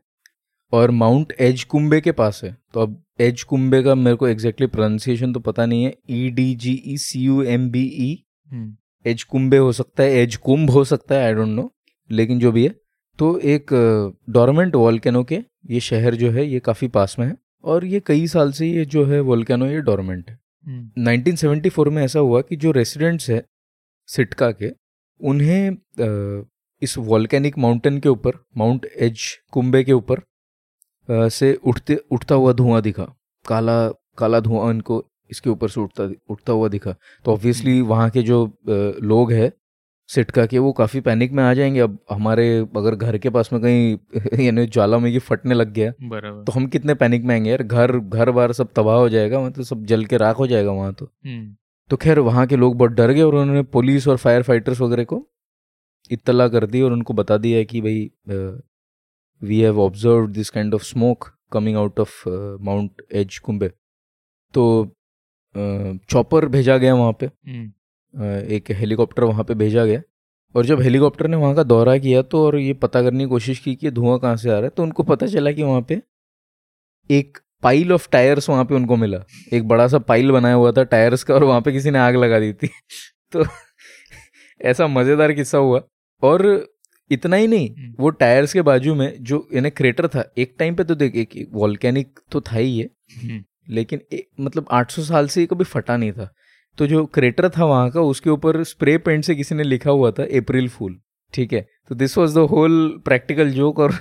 और माउंट एजकुम्बे के पास है। तो अब एजकुम्बे का मेरे को एग्जैक्टली प्रोनाउंसिएशन तो पता नहीं है, EDGECUMBE एजकुम्बे हो सकता है, एजकुम्ब हो सकता है, आई डोंट नो, लेकिन जो भी है। तो एक डॉर्मेंट वॉल्केनो के ये शहर जो है ये काफ़ी पास में है और ये कई साल से ये जो है वॉल्केनो ये डॉर्मेंट है। 1974 में ऐसा हुआ कि जो रेसिडेंट्स है सिटका के, उन्हें इस वॉल्केनिक माउंटेन के ऊपर, माउंट एजकुम्बे के ऊपर से उठता हुआ धुआं दिखा, काला धुआं इनको इसके ऊपर से उठता हुआ दिखा। तो ऑब्वियसली वहाँ के जो लोग हैं सिटका के वो काफ़ी पैनिक में आ जाएंगे। अब हमारे अगर घर के पास में कहीं यानी ज्वालामुखी फटने लग गया तो हम कितने पैनिक में आएंगे यार, घर बार सब तबाह हो जाएगा वहाँ, तो सब जल के राख हो जाएगा वहाँ। तो खैर वहाँ के लोग बहुत डर गए और उन्होंने पुलिस और फायर फाइटर्स वगैरह को इत्तला कर दी और उनको बता दिया कि भाई we have observed this kind of smoke coming out of Mount Edgecumbe. तो चॉपर भेजा गया वहाँ पे, एक हेलीकॉप्टर वहाँ पे भेजा गया, और जब हेलीकॉप्टर ने वहाँ का दौरा किया तो और ये पता करने की कोशिश की कि धुआं कहाँ से आ रहा है, तो उनको पता चला कि वहाँ पे एक पाइल ऑफ टायर्स वहाँ पे उनको मिला, एक बड़ा सा पाइल बनाया हुआ था टायर्स का, और वहाँ पे किसी ने आग लगा दी थी। तो ऐसा मज़ेदार किस्सा हुआ। और इतना ही नहीं, वो टायर्स के बाजू में जो यानी क्रेटर था, एक टाइम पे तो देख एक वॉल्केनिक तो था ही ये, लेकिन मतलब 800 साल से कभी फटा नहीं था। तो जो क्रेटर था वहाँ का, उसके ऊपर स्प्रे पेंट से किसी ने लिखा हुआ था अप्रैल फूल, ठीक है। तो this was the whole practical joke, और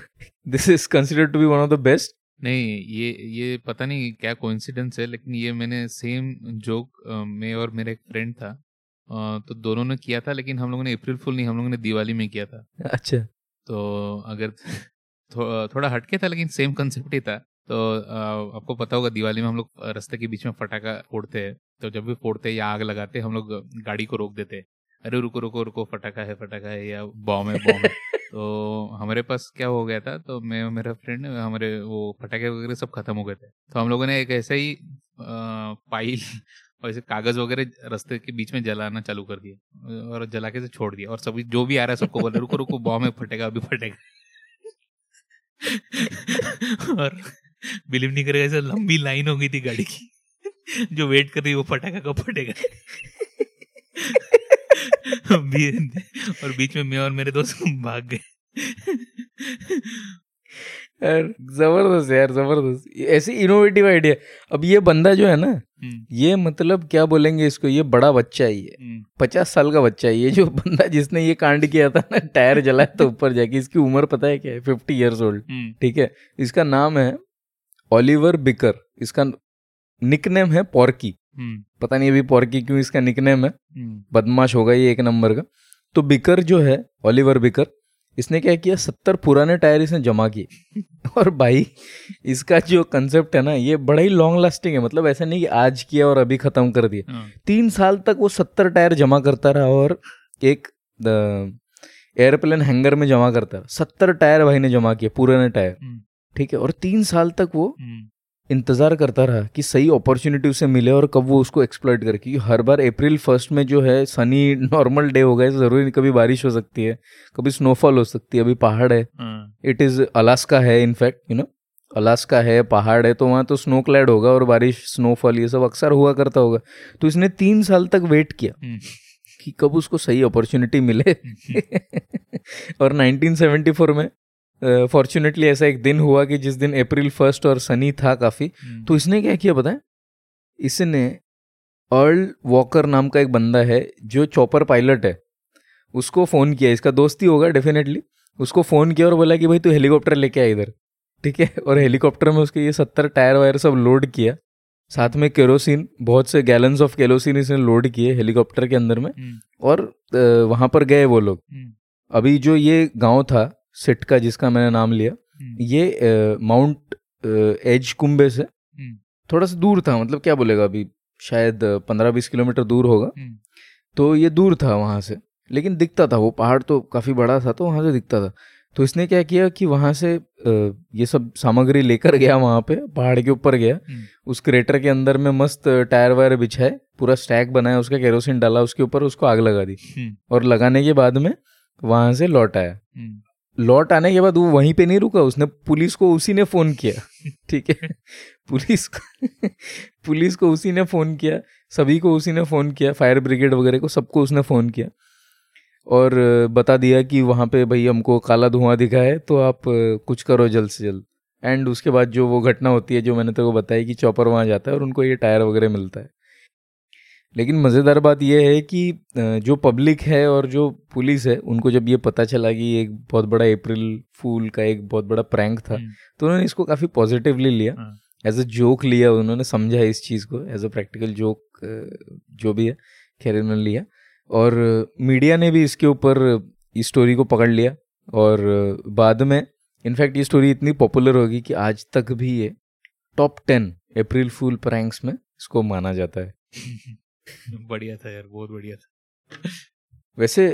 this is considered to be one of the best. नहीं, ये पता नहीं क्या कोइंसिडेंस है, लेकिन ये मैंने सेम जोक में और मेरा एक फ्रेंड था, तो दोनों ने किया था, लेकिन हम लोगों ने अप्रैल फूल नहीं, हम लोगों ने दिवाली में किया था। अच्छा। तो अगर थोड़ा हटके था, लेकिन सेम कंसेप्ट ही था। तो आपको पता होगा दिवाली में हम लोग रास्ते के बीच में फटाखा फोड़ते हैं, तो जब भी फोड़ते या आग लगाते हम लोग गाड़ी को रोक देते, अरे रुको रुको रुको, फटाखा है या बॉम्ब है तो हमारे पास क्या हो गया था, तो मैं और मेरा फ्रेंड, हमारे वो फटाखे वगैरह सब खत्म हो गए थे, तो हम लोगों ने एक ऐसा ही पाइल और ऐसे कागज वगैरह रास्ते के बीच में जलाना चालू कर दिया, और जला के से छोड़ दिया, और सभी जो भी आ रहा है सबको बोले रुको रुको बॉम्ब है, फटेगा अभी फटेगा। और बिलीव नहीं करेगा, ऐसा लंबी लाइन हो गई थी गाड़ी की जो वेट कर रही वो फटाखा कब फटेगा। और बीच में मैं और मेरे दोस्त भाग गए। जबरदस्त यार, जबरदस्त, ऐसी इनोवेटिव आइडिया। अब ये बंदा जो है ना, ये मतलब क्या बोलेंगे इसको, ये बड़ा बच्चा है, ये 50 साल का बच्चा है, ये जो बंदा जिसने ये कांड किया था ना, टायर जलाया तो ऊपर जाके, इसकी उम्र पता है क्या है, 50 years old, ठीक है। इसका नाम है ओलिवर बिकर, इसका निकनेम है पॉर्की, पता नहीं अभी पॉर्की क्यों इसका निकनेम है, बदमाश होगा ये एक नंबर का। तो बिकर जो है, ओलिवर बिकर, इसने क्या किया, 70 पुराने टायर इसने जमा किए। और भाई इसका जो कंसेप्ट है ना, ये बड़ा ही लॉन्ग लास्टिंग है, मतलब ऐसा नहीं कि आज किया और अभी खत्म कर दिया। 3 साल तक वो 70 टायर जमा करता रहा, और एक एयरप्लेन हैंगर में जमा करता रहा। 70 टायर भाई ने जमा किए, पुराने टायर, ठीक है। और 3 साल तक वो इंतजार करता रहा कि सही अपॉर्चुनिटी उसे मिले और कब वो उसको एक्सप्लॉइट करे, क्योंकि हर बार अप्रैल फर्स्ट में जो है सनी नॉर्मल डे होगा, जरूरी नहीं, कभी बारिश हो सकती है, कभी स्नोफॉल हो सकती है, अभी पहाड़ है, इट इज अलास्का है, इनफैक्ट यू नो, अलास्का है, पहाड़ है, तो वहाँ तो स्नो क्लैड होगा और बारिश स्नोफॉल ये सब अक्सर हुआ करता होगा। तो इसने 3 साल तक वेट किया कि कब उसको सही अपॉर्चुनिटी मिले। और 1974 में फॉर्चुनेटली ऐसा एक दिन हुआ कि जिस दिन अप्रैल फर्स्ट और सनी था काफी। तो इसने क्या किया पता है, इसने अर्ल वॉकर नाम का एक बंदा है जो चॉपर पायलट है, उसको फोन किया, इसका दोस्ती होगा डेफिनेटली, उसको फोन किया और बोला कि भाई तू हेलीकॉप्टर लेके आया इधर, ठीक है। और हेलीकॉप्टर में उसके ये 70 टायर वायर सब लोड किया, साथ में केरोसिन, बहुत से गैलन्स ऑफ केरोसिन इसने लोड किए हेलीकॉप्टर के अंदर में, और वहां पर गए वो लोग। अभी जो ये गाँव था सिटका, जिसका मैंने नाम लिया, ये माउंट एजकुम्बे से थोड़ा सा दूर था, मतलब क्या बोलेगा, अभी शायद 15-20 किलोमीटर दूर होगा। तो ये दूर था वहाँ से, लेकिन दिखता था, वो पहाड़ तो काफ़ी बड़ा था, तो वहाँ से दिखता था। तो इसने क्या किया कि वहाँ से ये सब सामग्री लेकर गया, वहाँ पे पहाड़ के ऊपर गया, उस क्रेटर के अंदर में मस्त टायर वायर बिछाए, पूरा स्टैक बनाया, उसका केरोसिन डाला उसके ऊपर, उसको आग लगा दी, और लगाने के बाद में वहाँ से लौट आया। लौट आने के बाद वो वहीं पे नहीं रुका, उसने पुलिस को उसी ने फ़ोन किया, ठीक है। पुलिस को उसी ने फ़ोन किया, सभी को उसी ने फ़ोन किया, फायर ब्रिगेड वगैरह को, सबको उसने फ़ोन किया, और बता दिया कि वहाँ पे भाई हमको काला धुआं दिखा है, तो आप कुछ करो जल्द से जल्द। एंड उसके बाद जो वो घटना होती है जो मैंने तेरे को बताई कि चॉपर वहाँ जाता है और उनको ये टायर वगैरह मिलता है। लेकिन मज़ेदार बात यह है कि जो पब्लिक है और जो पुलिस है, उनको जब ये पता चला कि एक बहुत बड़ा अप्रैल फूल का एक बहुत बड़ा प्रैंक था, तो उन्होंने इसको काफ़ी पॉजिटिवली लिया, एज अ जोक लिया, उन्होंने समझा इस चीज़ को एज अ प्रैक्टिकल जोक, जो भी है खैर उन्होंने लिया। और मीडिया ने भी इसके ऊपर इस स्टोरी को पकड़ लिया, और बाद में इनफैक्ट ये स्टोरी इतनी पॉपुलर होगी कि आज तक भी ये टॉप 10 अप्रैल फूल प्रैंक्स में इसको माना जाता है। बढ़िया था यार, बहुत बढ़िया था। वैसे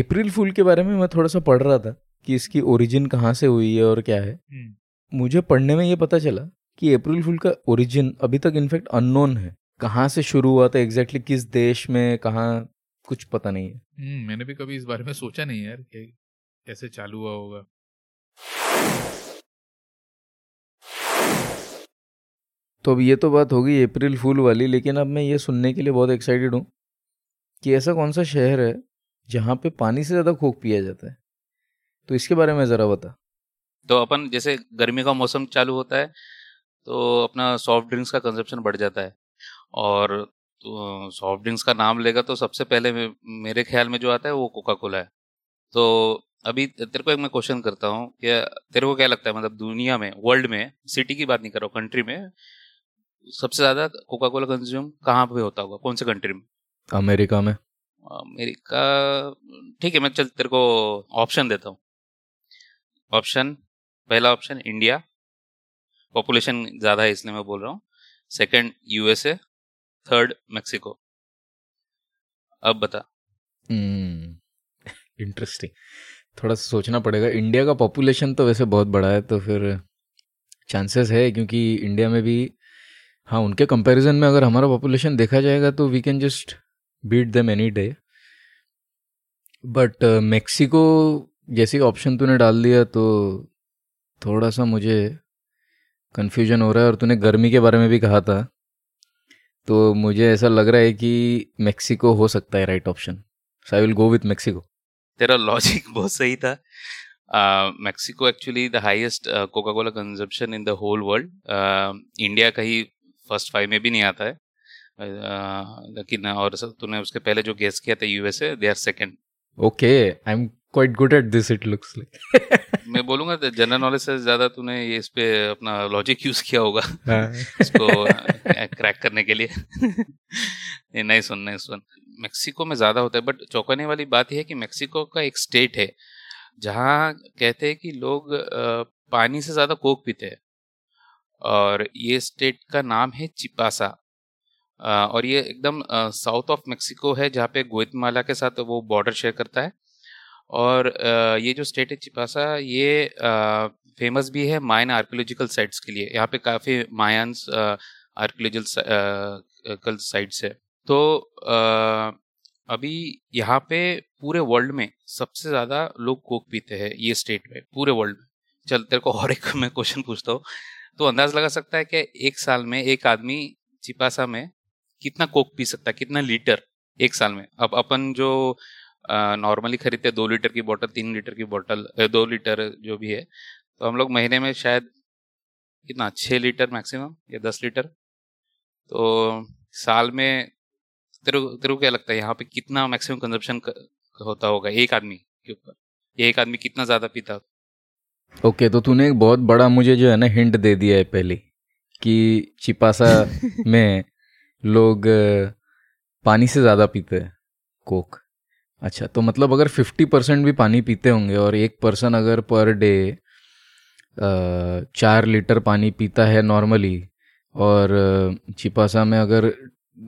अप्रैल फूल के बारे में मैं थोड़ा सा पढ़ रहा था, कि इसकी ओरिजिन कहाँ से हुई है और क्या है। मुझे पढ़ने में ये पता चला कि अप्रैल फूल का ओरिजिन अभी तक इनफैक्ट अननोन है, कहाँ से शुरू हुआ था, एग्जैक्टली किस देश में, कहाँ, कुछ पता नहीं है। मैंने भी कभी इस बारे में सोचा नहीं यार कि कैसे चालू हुआ होगा। तो अब ये तो बात होगी अप्रैल फूल वाली, लेकिन अब मैं ये सुनने के लिए बहुत एक्साइटेड हूँ कि ऐसा कौन सा शहर है जहाँ पे पानी से ज़्यादा कोक पिया जाता है, तो इसके बारे में ज़रा बता। तो अपन जैसे गर्मी का मौसम चालू होता है तो अपना सॉफ्ट ड्रिंक्स का कंजप्शन बढ़ जाता है, और तो सॉफ्ट ड्रिंक्स का नाम लेगा तो सबसे पहले मेरे ख्याल में जो आता है वो कोका कोला है। तो अभी तेरे को एक मैं क्वेश्चन करता हूँ कि तेरे को क्या लगता है, मतलब दुनिया में, वर्ल्ड में, सिटी की बात नहीं कर रहा हूँ, कंट्री में सबसे ज़्यादा कोका कोला कंज्यूम कहाँ पे होता होगा, कौन से कंट्री में? अमेरिका में। अमेरिका, ठीक है। मैं चल तेरे को ऑप्शन देता हूँ। ऑप्शन, पहला ऑप्शन इंडिया, पॉपुलेशन ज़्यादा है इसलिए मैं बोल रहा हूँ। Second USA, third Mexico. अब बता। इंटरेस्टिंग, थोड़ा सा सोचना पड़ेगा। इंडिया का पॉपुलेशन तो वैसे बहुत बड़ा है, तो फिर चांसेस है, क्योंकि इंडिया में भी हाँ उनके कंपैरिजन में अगर हमारा पॉपुलेशन देखा जाएगा तो we can just beat them any day. But Mexico जैसे ऑप्शन तूने डाल दिया तो थोड़ा सा मुझे कन्फ्यूजन हो रहा है, और तूने गर्मी के बारे में भी कहा था तो मुझे ऐसा लग रहा है कि मेक्सिको हो सकता है right option, so I will go with Mexico. तेरा लॉजिक बहुत सही था। Mexico actually the highest Coca Cola consumption in the whole world. India कहीं फर्स्ट फाइव में भी नहीं आता है, लेकिन और तूने उसके पहले जो गेस किया था USA, they are second. Okay, I am quite good at this, it looks like. मैं बोलूंगा जनरल नॉलेज से ज्यादा तूने ये इस पे अपना लॉजिक यूज किया होगा इसको क्रैक करने के लिए। नहीं सुन मेक्सिको में ज्यादा होता है। बट चौंकाने वाली बात यह है कि मेक्सिको का एक स्टेट है जहाँ कहते हैं कि लोग पानी से ज्यादा कोक पीते हैं, और ये स्टेट का नाम है चिपासा, और ये एकदम साउथ ऑफ मेक्सिको है जहाँ पे ग्वाटेमाला के साथ वो बॉर्डर शेयर करता है। और ये जो स्टेट है चिपासा, ये फेमस भी है मायन आर्कियोलॉजिकल साइट्स के लिए। यहाँ पे काफ़ी मायन्स आर्कियोलॉजिकल साइट्स है। तो अभी यहाँ पे पूरे वर्ल्ड में सबसे ज़्यादा लोग कोक पीते हैं ये स्टेट में, पूरे वर्ल्ड में। चल तेरे को और एक मैं क्वेश्चन पूछता हूँ, तो अंदाज़ लगा सकता है कि एक साल में एक आदमी चिपासा में कितना कोक पी सकता है, कितना लीटर एक साल में? अब अपन जो नॉर्मली खरीदते 2 लीटर की बोतल, 3 लीटर की बोतल, 2 लीटर जो भी है, तो हम लोग महीने में शायद कितना 6 लीटर मैक्सिमम या 10 लीटर। तो साल में तेरे को क्या लगता है यहाँ पे कितना मैक्सिमम कंजप्शन होता होगा एक आदमी के ऊपर, एक आदमी कितना ज़्यादा पीता? ओके, तो तूने एक बहुत बड़ा मुझे जो है ना हिंट दे दिया है पहले कि चिपासा में लोग पानी से ज़्यादा पीते हैं कोक। अच्छा, तो मतलब अगर 50% भी पानी पीते होंगे और एक पर्सन अगर पर डे 4 लीटर पानी पीता है नॉर्मली, और चिपासा में अगर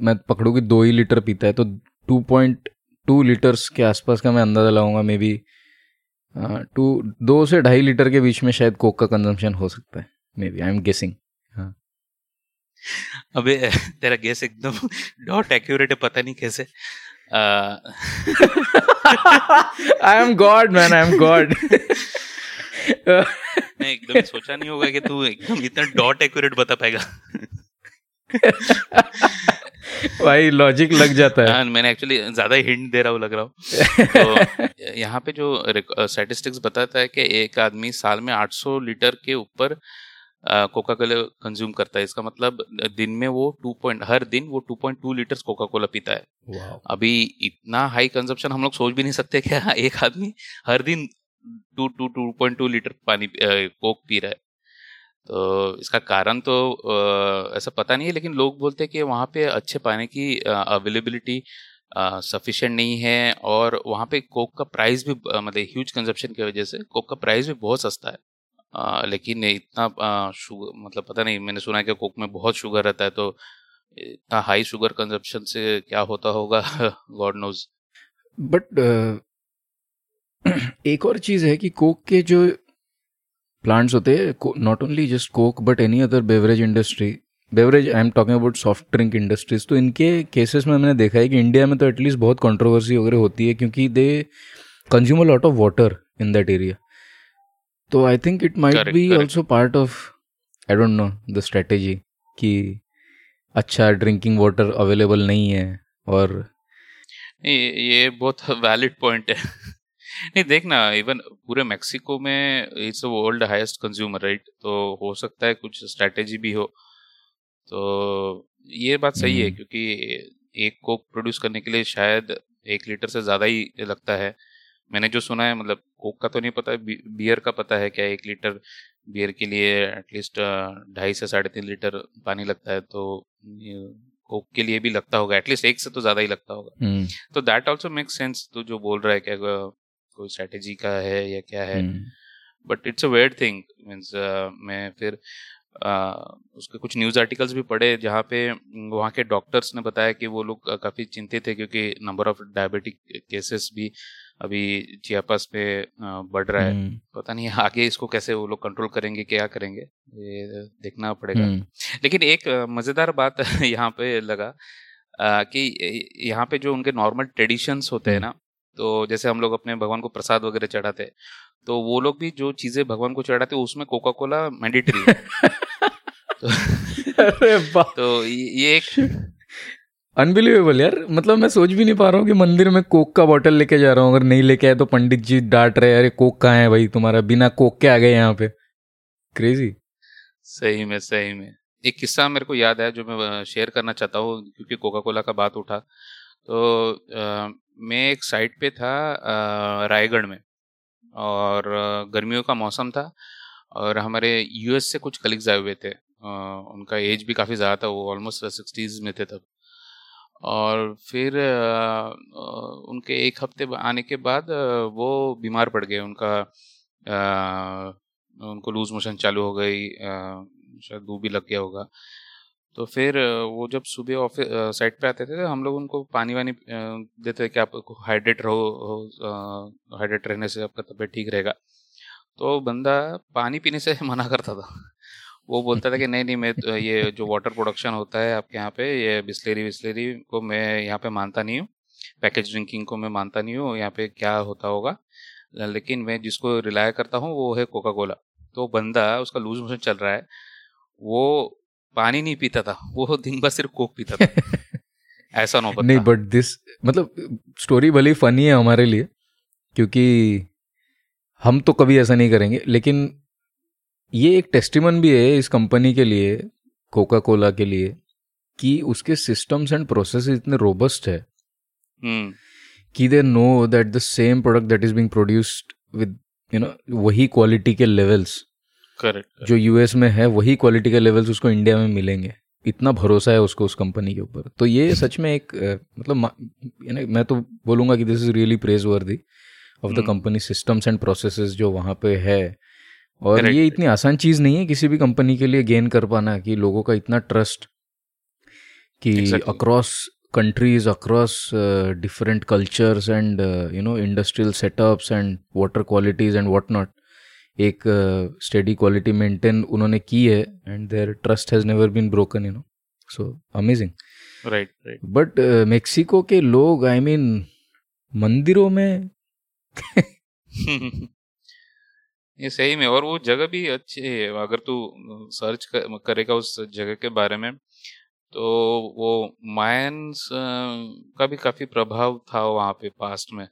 मैं पकड़ूँ कि 2 ही लीटर पीता है, तो 2.2 लीटर्स के आसपास का मैं अंदाज़ा लगाऊंगा। मे बी 2 से 2.5 लीटर के बीच में शायद कोक का कंजम्पशन हो सकता है, maybe, I am guessing. हाँ अबे तेरा गेस एकदम डॉट एक्यूरेट है, पता नहीं कैसे। I am God, man. I am God. मैं एकदम सोचा नहीं होगा कि तू एकदम इतना डॉट एक्यूरेट बता पाएगा। भाई लॉजिक लग जाता है। हाँ, मैंने एक्चुअली ज्यादा ही हिंट दे रहा हूँ लग रहा हूँ। तो यहाँ पे जो स्टैटिस्टिक्स बताता है कि एक आदमी साल में 800 लीटर के ऊपर कोका कोला कंज्यूम करता है। इसका मतलब दिन में वो हर दिन वो 2.2 लीटर कोका कोला पीता है। wow. अभी इतना हाई कंजप्शन हम लोग सोच भी नहीं सकते क्या एक आदमी हर दिन 2.2 लीटर पानी कोक पी रहा है। तो इसका कारण तो ऐसा पता नहीं है, लेकिन लोग बोलते हैं कि वहाँ पे अच्छे पानी की अवेलेबिलिटी सफिशिएंट नहीं है, और वहाँ पे कोक का प्राइस भी मतलब ह्यूज कंजप्शन की वजह से कोक का प्राइस भी बहुत सस्ता है। लेकिन इतना शुगर, मतलब पता नहीं, मैंने सुना है कि कोक में बहुत शुगर रहता है, तो इतना हाई शुगर कंजप्शन से क्या होता होगा गॉड नोज। बट एक और चीज़ है कि कोक के जो प्लांट्स होते हैं, not only just coke but any other beverage industry, beverage I am talking about soft drink industries, तो इनके केसेस में मैंने देखा है कि इंडिया में तो एटलीस्ट बहुत कंट्रोवर्सी वगैरह होती है क्योंकि they consume a lot of water in that area. तो I think it might be also part of I don't know the strategy कि अच्छा ड्रिंकिंग वाटर अवेलेबल नहीं है. और ये बहुत वैलिड पॉइंट है. नहीं देखना, इवन पूरे मेक्सिको में it's world highest consumer right, तो हो सकता है कुछ स्ट्रेटेजी भी हो. तो ये बात सही है क्योंकि एक कोक प्रोड्यूस करने के लिए शायद 1 लीटर से ज़्यादा ही लगता है. मैंने जो सुना है, मतलब कोक का तो नहीं पता, बियर का पता है क्या 1 लीटर बियर के लिए एटलीस्ट 2.5 से 3.5 लीटर पानी लगता है, तो कोक के लिए भी लगता होगा एटलीस्ट 1 से तो ज़्यादा ही लगता होगा. तो दैट ऑल्सो मेक्स सेंस. तो जो बोल रहा है क्या कोई स्ट्रेटेजी का है या क्या है, but it's a weird thing. Means मैं फिर उसके कुछ न्यूज़ आर्टिकल्स भी पढ़े जहाँ पे वहाँ के डॉक्टर्स ने बताया कि वो लोग काफ़ी चिंतित थे क्योंकि नंबर ऑफ डायबिटिक केसेस भी अभी चियापास पे बढ़ रहा है. पता नहीं आगे इसको कैसे वो लोग कंट्रोल करेंगे, क्या करेंगे, ये देखना पड़ेगा. लेकिन एक मज़ेदार बात यहाँ पे लगा कि यहाँ पे जो उनके नॉर्मल ट्रेडिशंस होते हैं ना, तो जैसे हम लोग अपने भगवान को प्रसाद वगैरह चढ़ाते हैं, तो वो लोग भी जो चीजें भगवान को चढ़ाते हैं उसमें कोका कोला मैंडेटरी है. तो ये एक अनबिलीवेबल यार, मतलब मैं सोच भी नहीं पा रहा हूँ कि मंदिर में कोक का बॉटल लेके जा रहा हूँ, अगर नहीं लेके आए तो पंडित जी डांट रहे, अरे कोक कहाँ है भाई तुम्हारा, बिना कोक के आ गए यहाँ पे. क्रेजी. सही में एक किस्सा मेरे को याद है जो मैं शेयर करना चाहता हूँ क्योंकि कोका कोला का बात उठा. तो मैं एक साइट पे था रायगढ़ में और गर्मियों का मौसम था और हमारे यूएस से कुछ कलीग्स आए हुए थे. उनका एज भी काफ़ी ज़्यादा था, वो ऑलमोस्ट 60s में थे तब. और फिर उनके 1 हफ्ते आने के बाद वो बीमार पड़ गए. उनको लूज मोशन चालू हो गई, शायद लू भी लग गया होगा. तो फिर वो जब सुबह ऑफिस साइट पे आते थे तो हम लोग उनको पानी वानी देते थे कि आप हाइड्रेट रहो, हाइड्रेट रहने से आपका तबीयत ठीक रहेगा. तो बंदा पानी पीने से मना करता था. वो बोलता था कि नहीं मैं ये जो वाटर प्रोडक्शन होता है आपके यहाँ पे, ये बिस्लेरी को मैं यहाँ पे मानता नहीं हूँ, पैकेज ड्रिंकिंग को मैं मानता नहीं हूँ, यहाँ पे क्या होता होगा, लेकिन मैं जिसको रिलाय करता हूँ वो है कोका कोला. तो बंदा, उसका लूज मोशन चल रहा है, वो पानी नहीं पीता था, वो दिन भर सिर्फ कोक पीता था. ऐसा ना पता नहीं, बट दिस मतलब स्टोरी भली फनी है हमारे लिए क्योंकि हम तो कभी ऐसा नहीं करेंगे, लेकिन ये एक टेस्टिमन भी है इस कंपनी के लिए, कोका कोला के लिए, कि उसके सिस्टम्स एंड प्रोसेस इतने रोबस्ट है कि they know that the same product that is being produced with you know वही क्वालिटी के लेवल्स, करेक्ट, जो यूएस में है वही क्वालिटी के लेवल्स उसको इंडिया में मिलेंगे. इतना भरोसा है उसको उस कंपनी के ऊपर. तो ये सच में एक मतलब मैं तो बोलूँगा कि this is really praiseworthy of the company systems and processes जो वहाँ पे है. और correct. ये इतनी आसान चीज़ नहीं है किसी भी कंपनी के लिए गेन कर पाना, कि लोगों का इतना ट्रस्ट कि across countries, across different cultures and you know industrial setups and water qualities and what not, एक स्टडी क्वालिटी मेंटेन उन्होंने की है and their trust has never been broken, you know. So amazing, right. But Mexico के लोग, I mean, मंदिरों में ये सही में. और वो जगह भी अच्छी है, अगर तू सर्च करेगा उस जगह के बारे में तो वो मायन्स का भी काफ़ी प्रभाव था वहाँ पे पास्ट में.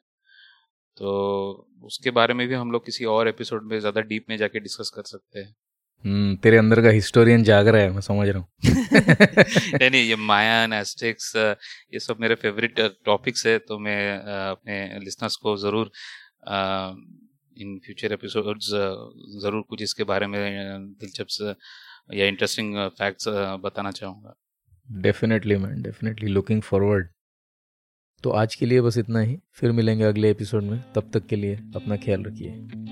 तो उसके बारे में भी हम लोग किसी और एपिसोड में ज़्यादा डीप में जाके डिस्कस कर सकते हैं. तेरे अंदर का हिस्टोरियन जाग रहा है, मैं समझ रहा हूँ. नहीं, ये मायान, एस्टेक्स, ये सब मेरे फेवरेट टॉपिक्स है, तो मैं अपने लिसनर्स को ज़रूर इन फ्यूचर एपिसोड्स ज़रूर कुछ इसके बारे में दिलचस्प या इंटरेस्टिंग फैक्ट्स बताना चाहूँगा. Definitely man, definitely looking forward. तो आज के लिए बस इतना ही, फिर मिलेंगे अगले एपिसोड में. तब तक के लिए अपना ख्याल रखिए.